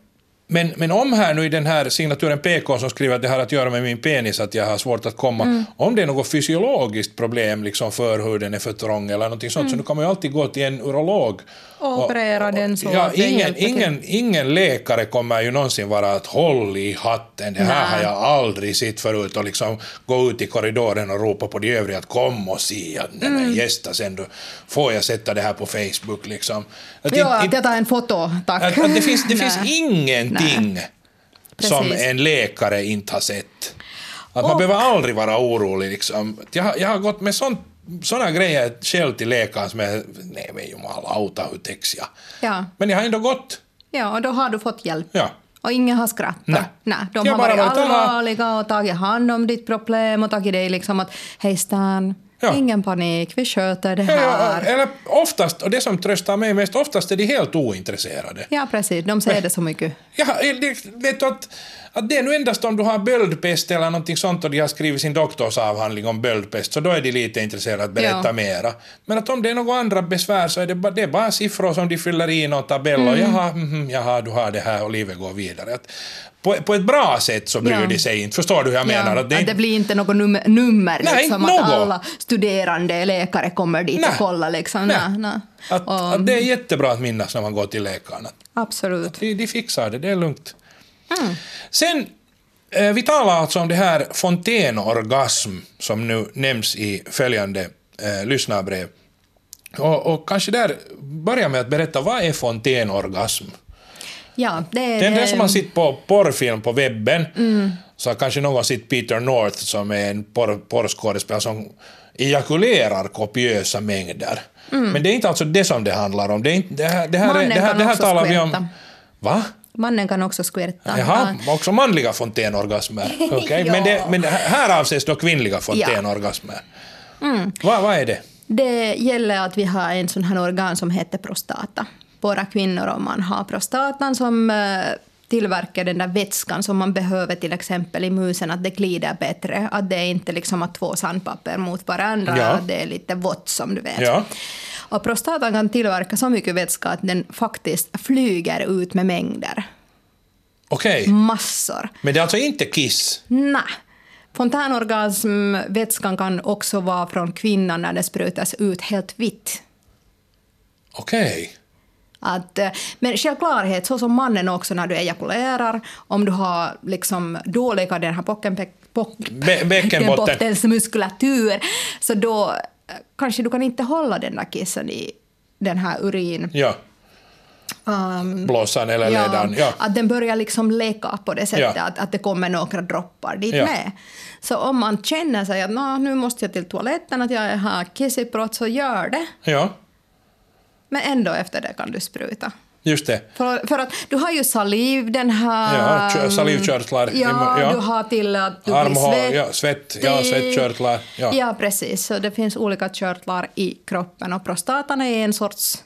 men, men om här nu i den här signaturen P K som skriver att det har att göra med min penis, att jag har svårt att komma, mm. om det är något fysiologiskt problem liksom för hur den är för trång eller någonting sånt, mm. så nu kommer jag alltid gå till en urolog. Och operera och, och, den så. Ja, ingen, ingen, ingen läkare kommer ju någonsin vara att hålla i hatten, det här nej. Har jag aldrig sett förut, och liksom gå ut i korridoren och ropa på de övriga att kom och se att den här gästa sen då får jag sätta det här på Facebook liksom. Att jo, in, in, detta är en foto, tack. Att, att det finns, det finns ingenting Precis. Som en läkare inte har sett. Att man och, behöver aldrig vara orolig. Liksom. Jag, jag har gått med sånt, såna grejer själv till läkaren som är, nej men jumalauta, hur täcks jag? Ja. Men jag har ändå gått. Ja, och då har du fått hjälp. Ja. Och ingen har skrattat. Nej. Nej, de jag har varit allvarliga och tagit hand om ditt problem och tagit dig liksom att, hej Stan, ja. Ingen panik, vi sköter det här. Eller oftast, och det som tröstar mig mest, oftast är de helt ointresserade. Ja, precis. De säger men, det så mycket. Ja, det, vet du att, att det är nu endast om du har böldpest eller någonting sånt och de har skrivit sin doktorsavhandling om böldpest, så då är de lite intresserade att berätta ja. Mera. Men att om det är några andra besvär så är det, ba, det är bara siffror som de fyller in och tabeller. Mm. Jaha, mm, jaha, du har det här och livet går vidare. Att, På, på ett bra sätt så bryr ja. De sig inte. Förstår du hur jag ja. Menar? Att det, att det blir inte något num- nummer. Nej, liksom, något. Att alla studerande läkare kommer dit nej. Och kollar. Liksom. Nej. Nej, nej. Att, och, att det är jättebra att minnas när man går till läkaren. Absolut. De, de fixar det, det är lugnt. Mm. Sen, eh, vi talar alltså om det här fontänorgasm som nu nämns i följande eh, lyssnarbrev. Och, och kanske där börjar med att berätta, vad är fontänorgasm? Ja, det är den, det. Den som har sitt på porrfilm på webben mm. så kanske någon har sitt Peter North som är en porr, porrskådespelare som ejakulerar kopiösa mängder. Mm. Men det är inte alltså det som det handlar om. Det, är inte, det här, det här, det här, det här talar skvärta. Vi om... Va? Mannen kan också skvärta. Jaha, också manliga fontänorgasmer. Okay. Men, det, men här avses då kvinnliga fontänorgasmer. Ja. Mm. Va, vad är det? Det gäller att vi har en sån här organ som heter prostata. Våra kvinnor, om man har prostatan som tillverkar den där vätskan som man behöver till exempel i musen, att det glider bättre, att det är inte liksom att två sandpapper mot varandra, ja. Att det är lite vått som du vet. Ja. Och prostatan kan tillverka så mycket vätska att den faktiskt flyger ut med mängder. Okej. Okay. Massor. Men det är alltså inte kiss? Nej. Fontänorgasm, vätskan kan också vara från kvinnan när det sprutas ut helt vitt. Okej. Okay. Att, men självklarhet, så som mannen också när du ejakulerar, om du har liksom dåliga den här bäckenbottens muskulatur, så då kanske du kan inte hålla den där kissen i den här urin. Ja. Um, blåsan eller ja, ledan. Ja. Att den börjar liksom läcka på det sättet, ja. Att, att det kommer några droppar dit ja. Med. Så om man känner sig att nå, nu måste jag till toaletten, att jag har kissbrott, så gör det. Ja. Men ändå efter det kan du spruta. Just det. För, för att du har ju saliv, den här... Ja, salivkörtlar. Ja, ja. Du har till att du armhål, blir svett. Ja, svett, ja, svettkörtlar. Ja. Ja, precis. Så det finns olika körtlar i kroppen. Och prostatan är en sorts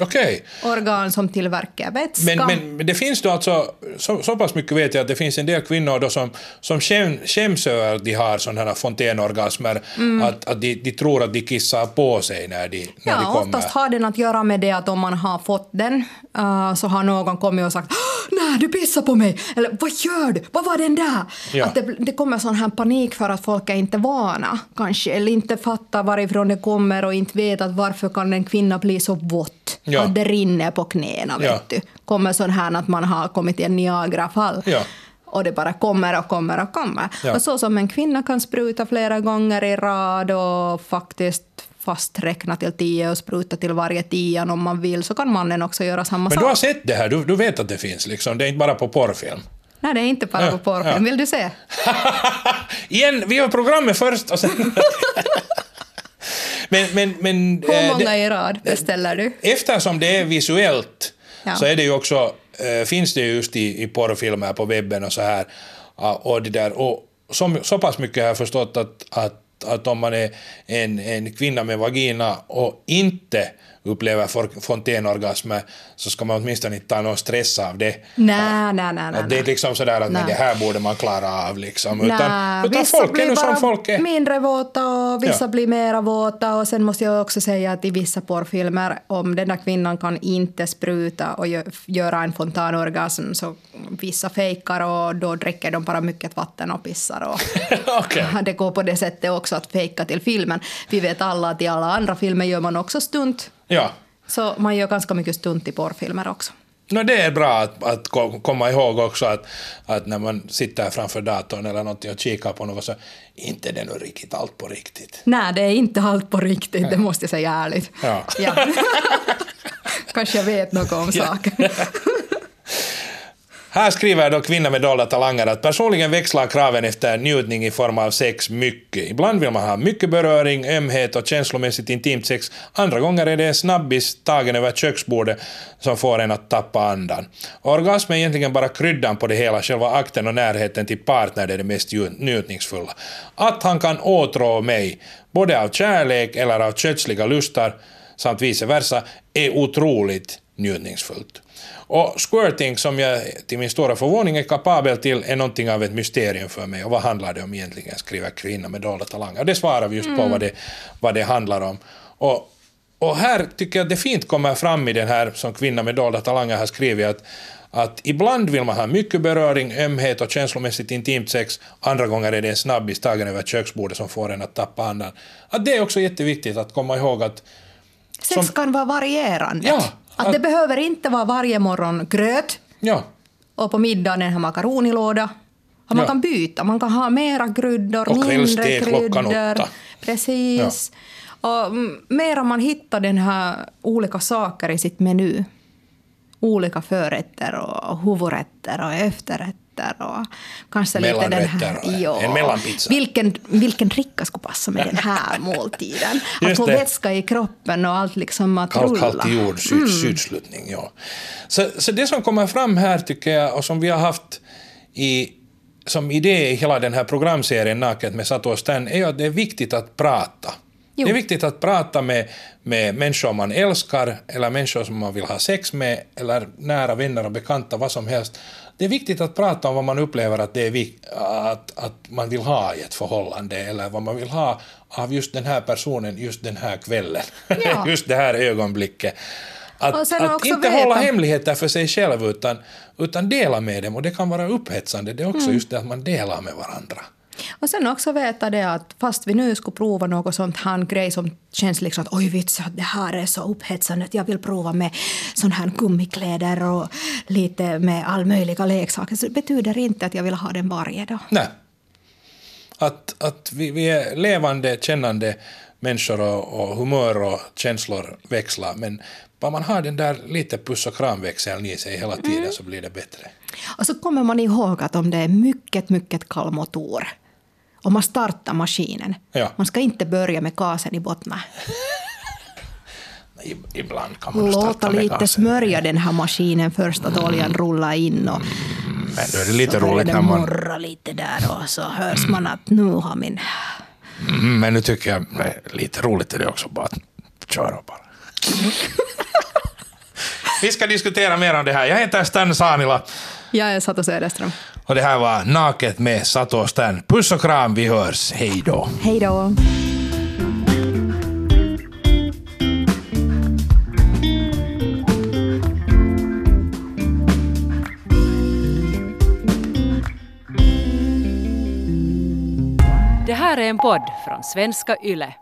okay. organ som tillverkar vätska. Men, men det finns då alltså... Så, så pass mycket vet jag att det finns en del kvinnor då som, som skäms över att de har sådana här fontänorgasmer. Mm. Att, att de, de tror att de kissar på sig när de, när ja, de kommer. Ja, oftast har den att göra med det att om man har fått den uh, så har någon kommit och sagt nej, du pissar på mig! Eller vad gör du? Vad var den där? Ja. Att det, det kommer sån här panik för att folk är inte vana kanske. Eller inte fattar varifrån det kommer och inte vet att varför kan en kvinna bli så vått. Ja. Att det rinner på knäna, vet ja. Du. Kommer sån här att man har kommit en Niagara-fall. Ja. Och det bara kommer och kommer och kommer. Ja. Och så som en kvinna kan spruta flera gånger i rad och faktiskt fasträkna till tio och spruta till varje tian om man vill, så kan mannen också göra samma sak. Men du har sett det här, du, du vet att det finns liksom, det är inte bara på porrfilm. Nej, det är inte bara ja. På porrfilm, ja. Vill du se? Igen, vi har programmet först och sen... men, men, men, hur många i rad beställer du? Eftersom det är visuellt ja. Så är det ju också finns det just i, i porrfilmer på webben och så här och det där och som, så pass mycket har jag förstått att, att, att om man är en, en kvinna med vagina och inte upplever fontänorgasmer så ska man åtminstone inte ta någon stress av det. Nej, nej, nej. nej det är liksom sådär att det här borde man klara av. Liksom. Nej, utan, utan vissa folk blir bara folk är. Mindre våta och vissa ja. Blir mera våta. Och sen måste jag också säga att i vissa porrfilmer, om den där kvinnan kan inte spruta och gö- göra en fontänorgasm, så vissa fejkar och då dricker de bara mycket vatten och pissar. Och okay. Det går på det sättet också att fejka till filmen. Vi vet alla att i alla andra filmer gör man också stunt. Ja. Så man gör ganska mycket stunt i porrfilmer också. No, det är bra att, att komma ihåg också att, att när man sitter framför datorn eller någonting och kikar på något så inte det är nog riktigt allt på riktigt. Nej, det är inte allt på riktigt, nej. Det måste jag säga ärligt. Ja. Ja. Kanske jag vet något om saker. Här skriver då kvinna med dolda talanger att personligen växlar kraven efter njutning i form av sex mycket. Ibland vill man ha mycket beröring, ömhet och känslomässigt intimt sex. Andra gånger är det en snabbis tagen över köksbordet som får en att tappa andan. Orgasm är egentligen bara kryddan på det hela, själva akten och närheten till partner är det mest njutningsfulla. Att han kan åtrå mig, både av kärlek eller av kötsliga lustar samt vice versa, är otroligt njutningsfullt. Och squirting, som jag till min stora förvåning är kapabel till, är någonting av ett mysterium för mig. Och vad handlar det om egentligen, skriver kvinna med dolda talanger. Och det svarar vi just mm. på vad det, vad det handlar om. Och, och här tycker jag det fint kommer fram i den här som kvinna med dolda talanger har skrivit att, att ibland vill man ha mycket beröring, ömhet och känslomässigt intimt sex. Andra gånger är det en snabbis tagen över köksbordet som får en att tappa andan. Att det är också jätteviktigt att komma ihåg att... Som, sex kan vara varierande. Ja. Att det behöver inte vara varje morgon gröt ja. och på middagen en makaronilåda. Man ja. kan byta, man kan ha mera kryddor, och mindre kryddor. Precis. Ja. Och mera man hittar den här olika saker i sitt meny. Olika förrätter och huvudrätter och efterrätter och kanske lite den här. Ja, en mellanpizza. Vilken, vilken dricka skulle passa med den här måltiden? Att få vätska i kroppen och allt liksom att rulla. Kallt i jord, syd, mm. sydslutning, ja. Så, så det som kommer fram här tycker jag och som vi har haft i, som idé i hela den här programserien Naket med Satu och Stan är att det är viktigt att prata. Jo. Det är viktigt att prata med, med människor man älskar eller människor som man vill ha sex med eller nära vänner och bekanta, vad som helst. Det är viktigt att prata om vad man upplever att, det är, att, att man vill ha i ett förhållande eller vad man vill ha av just den här personen, just den här kvällen, ja. just det här ögonblicket. Att, att inte veta. Hålla hemligheter för sig själv utan, utan dela med dem och det kan vara upphetsande. Det är också mm. just det att man delar med varandra. Och sen också veta det att fast vi nu ska prova något sånt här grej som känns liksom att oj vits, det här är så upphetsande att jag vill prova med sån här gummikläder och lite med all möjliga leksaker, så det betyder inte att jag vill ha den varje dag. Nej. Att, att vi, vi är levande, kännande människor och, och humör och känslor växlar, men bara man har den där lite puss- och kramväxeln i sig hela tiden mm. så blir det bättre. Och så kommer man ihåg att om det är mycket, mycket kall motor och man startar maskinen, ja. man ska inte börja med gasen i bottna. Ibland kan man starta låta med lite gasen. Smörja den här maskinen först att mm. oljan rullar in och mm. Men då är det lite roligt när man morrar lite där och så hörs mm. man att nu har min... Mm, men nu tycker jag lite roligt är det också bara att köra bara. Vi ska diskutera mer om det här. Jag heter Stan Sanila. Jag är Satu Söderström. Och det här var Naket med Satu och Stan. Puss och kram, vi hörs. Hej då. Hej då. Det här är en podd från Svenska Yle.